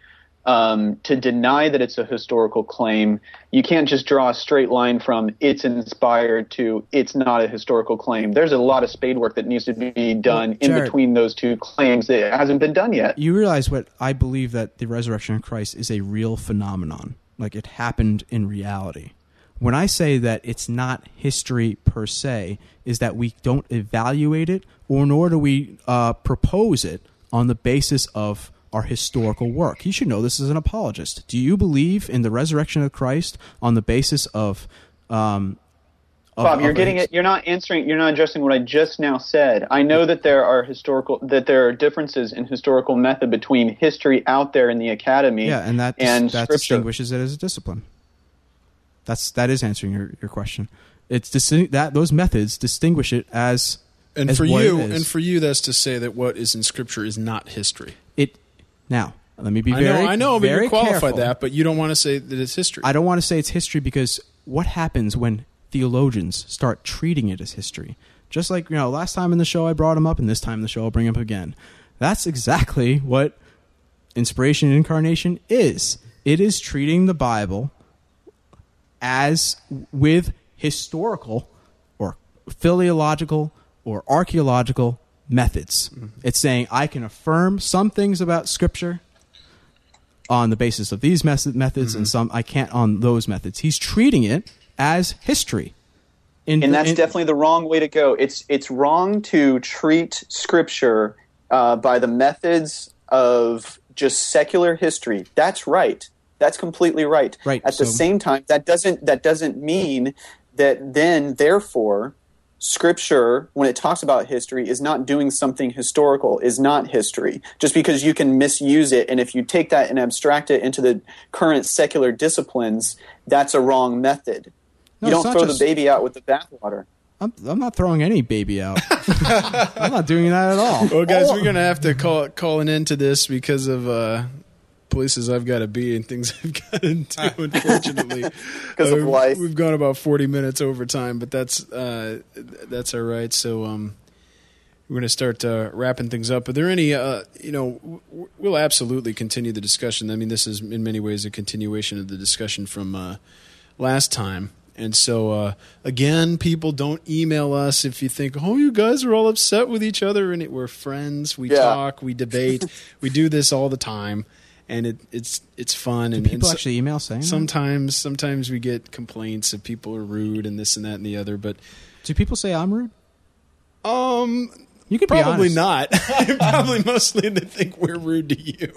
um, to deny that it's a historical claim, you can't just draw a straight line from it's inspired to it's not a historical claim. There's a lot of spade work that needs to be done well, Jared, in between those two claims that hasn't been done yet. You realize what I believe, that the resurrection of Christ is a real phenomenon. Like, it happened in reality. When I say that it's not history per se, is that we don't evaluate it, or nor do we uh, propose it on the basis of our historical work. You should know this as an apologist. Do you believe in the resurrection of Christ on the basis of? Um, of Bob, you're of getting it. You're not answering. You're not addressing what I just now said. I know that there are historical that there are differences in historical method between history out there in the academy. Yeah, and that and that Scripture. Distinguishes it as a discipline. That's that is answering your, your question. It's distinct, that those methods distinguish it as. And as for you, and for you, that's to say that what is in Scripture is not history. It. Now, let me be very careful. I know, I know, but you qualified that, but you don't want to say that it's history. I don't want to say it's history, because what happens when theologians start treating it as history? Just like, you know, last time in the show I brought him up, and this time in the show I'll bring him up again. That's exactly what inspiration and incarnation is. It is treating the Bible as with historical or philological or archaeological methods. It's saying I can affirm some things about Scripture on the basis of these method, methods, mm-hmm. and some I can't on those methods. He's treating it as history, in, and that's in, definitely the wrong way to go. It's it's wrong to treat Scripture uh, by the methods of just secular history. That's right. That's completely right. Right. At so, the same time, that doesn't that doesn't mean that then therefore. Scripture, when it talks about history, is not doing something historical, is not history, just because you can misuse it. And if you take that and abstract it into the current secular disciplines, that's a wrong method. No, you don't throw just, the baby out with the bathwater. I'm, I'm not throwing any baby out. I'm not doing that at all. Well, guys, oh. we're going to have to call call an end to this because of uh, places I've got to be and things I've got to do, unfortunately. Because uh, of life. We've gone about forty minutes over time, but that's uh, that's all right. So um, we're going to start uh, wrapping things up. Are there any, uh, you know, w- we'll absolutely continue the discussion. I mean, this is in many ways a continuation of the discussion from uh, last time. And so, uh, again, people, don't email us if you think, oh, you guys are all upset with each other. And it, we're friends. We yeah. talk. We debate. We do this all the time. And it, it's it's fun. Do and people and so, actually email saying sometimes that? sometimes we get complaints that people are rude and this and that and the other. But do people say I'm rude? Um, you could probably be not. Probably mostly they think we're rude to you,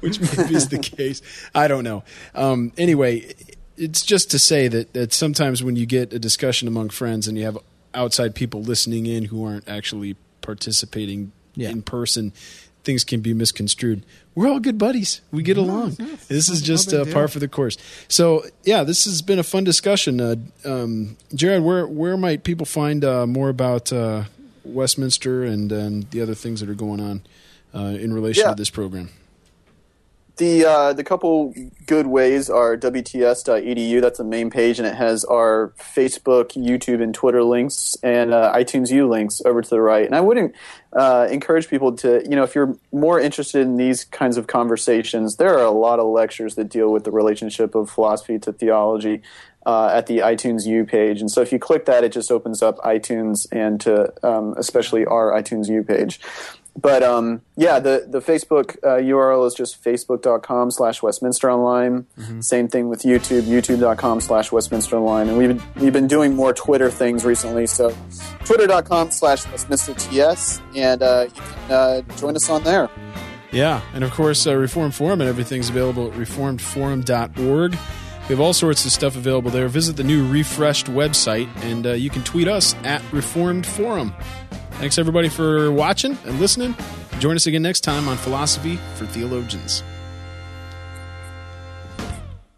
which maybe is the case. I don't know. Um, anyway, it's just to say that that sometimes when you get a discussion among friends and you have outside people listening in who aren't actually participating yeah. in person. Things can be misconstrued. We're all good buddies. We get along. Yes, yes. This is just uh, par for the course. So, yeah, this has been a fun discussion. Uh, um, Jared, where where might people find uh, more about uh, Westminster and um, the other things that are going on uh, in relation yeah. to this program? The uh, the couple good ways are W T S dot E D U. That's the main page, and it has our Facebook, YouTube, and Twitter links, and uh, iTunes U links over to the right. And I wouldn't uh, encourage people to, you know, if you're more interested in these kinds of conversations, there are a lot of lectures that deal with the relationship of philosophy to theology uh, at the iTunes U page. And so if you click that, it just opens up iTunes and to um, especially our iTunes U page. But, um, yeah, the, the Facebook uh, U R L is just facebook.com slash Westminster Online. Mm-hmm. Same thing with YouTube, youtube.com slash Westminster Online. And we've been, we've been doing more Twitter things recently. So twitter.com slash Westminster TS. And uh, you can uh, join us on there. Yeah. And, of course, uh, Reformed Forum and everything's available at reformed forum dot org. We have all sorts of stuff available there. Visit the new refreshed website, and uh, you can tweet us at Reformed Forum. Thanks, everybody, for watching and listening. Join us again next time on Philosophy for Theologians.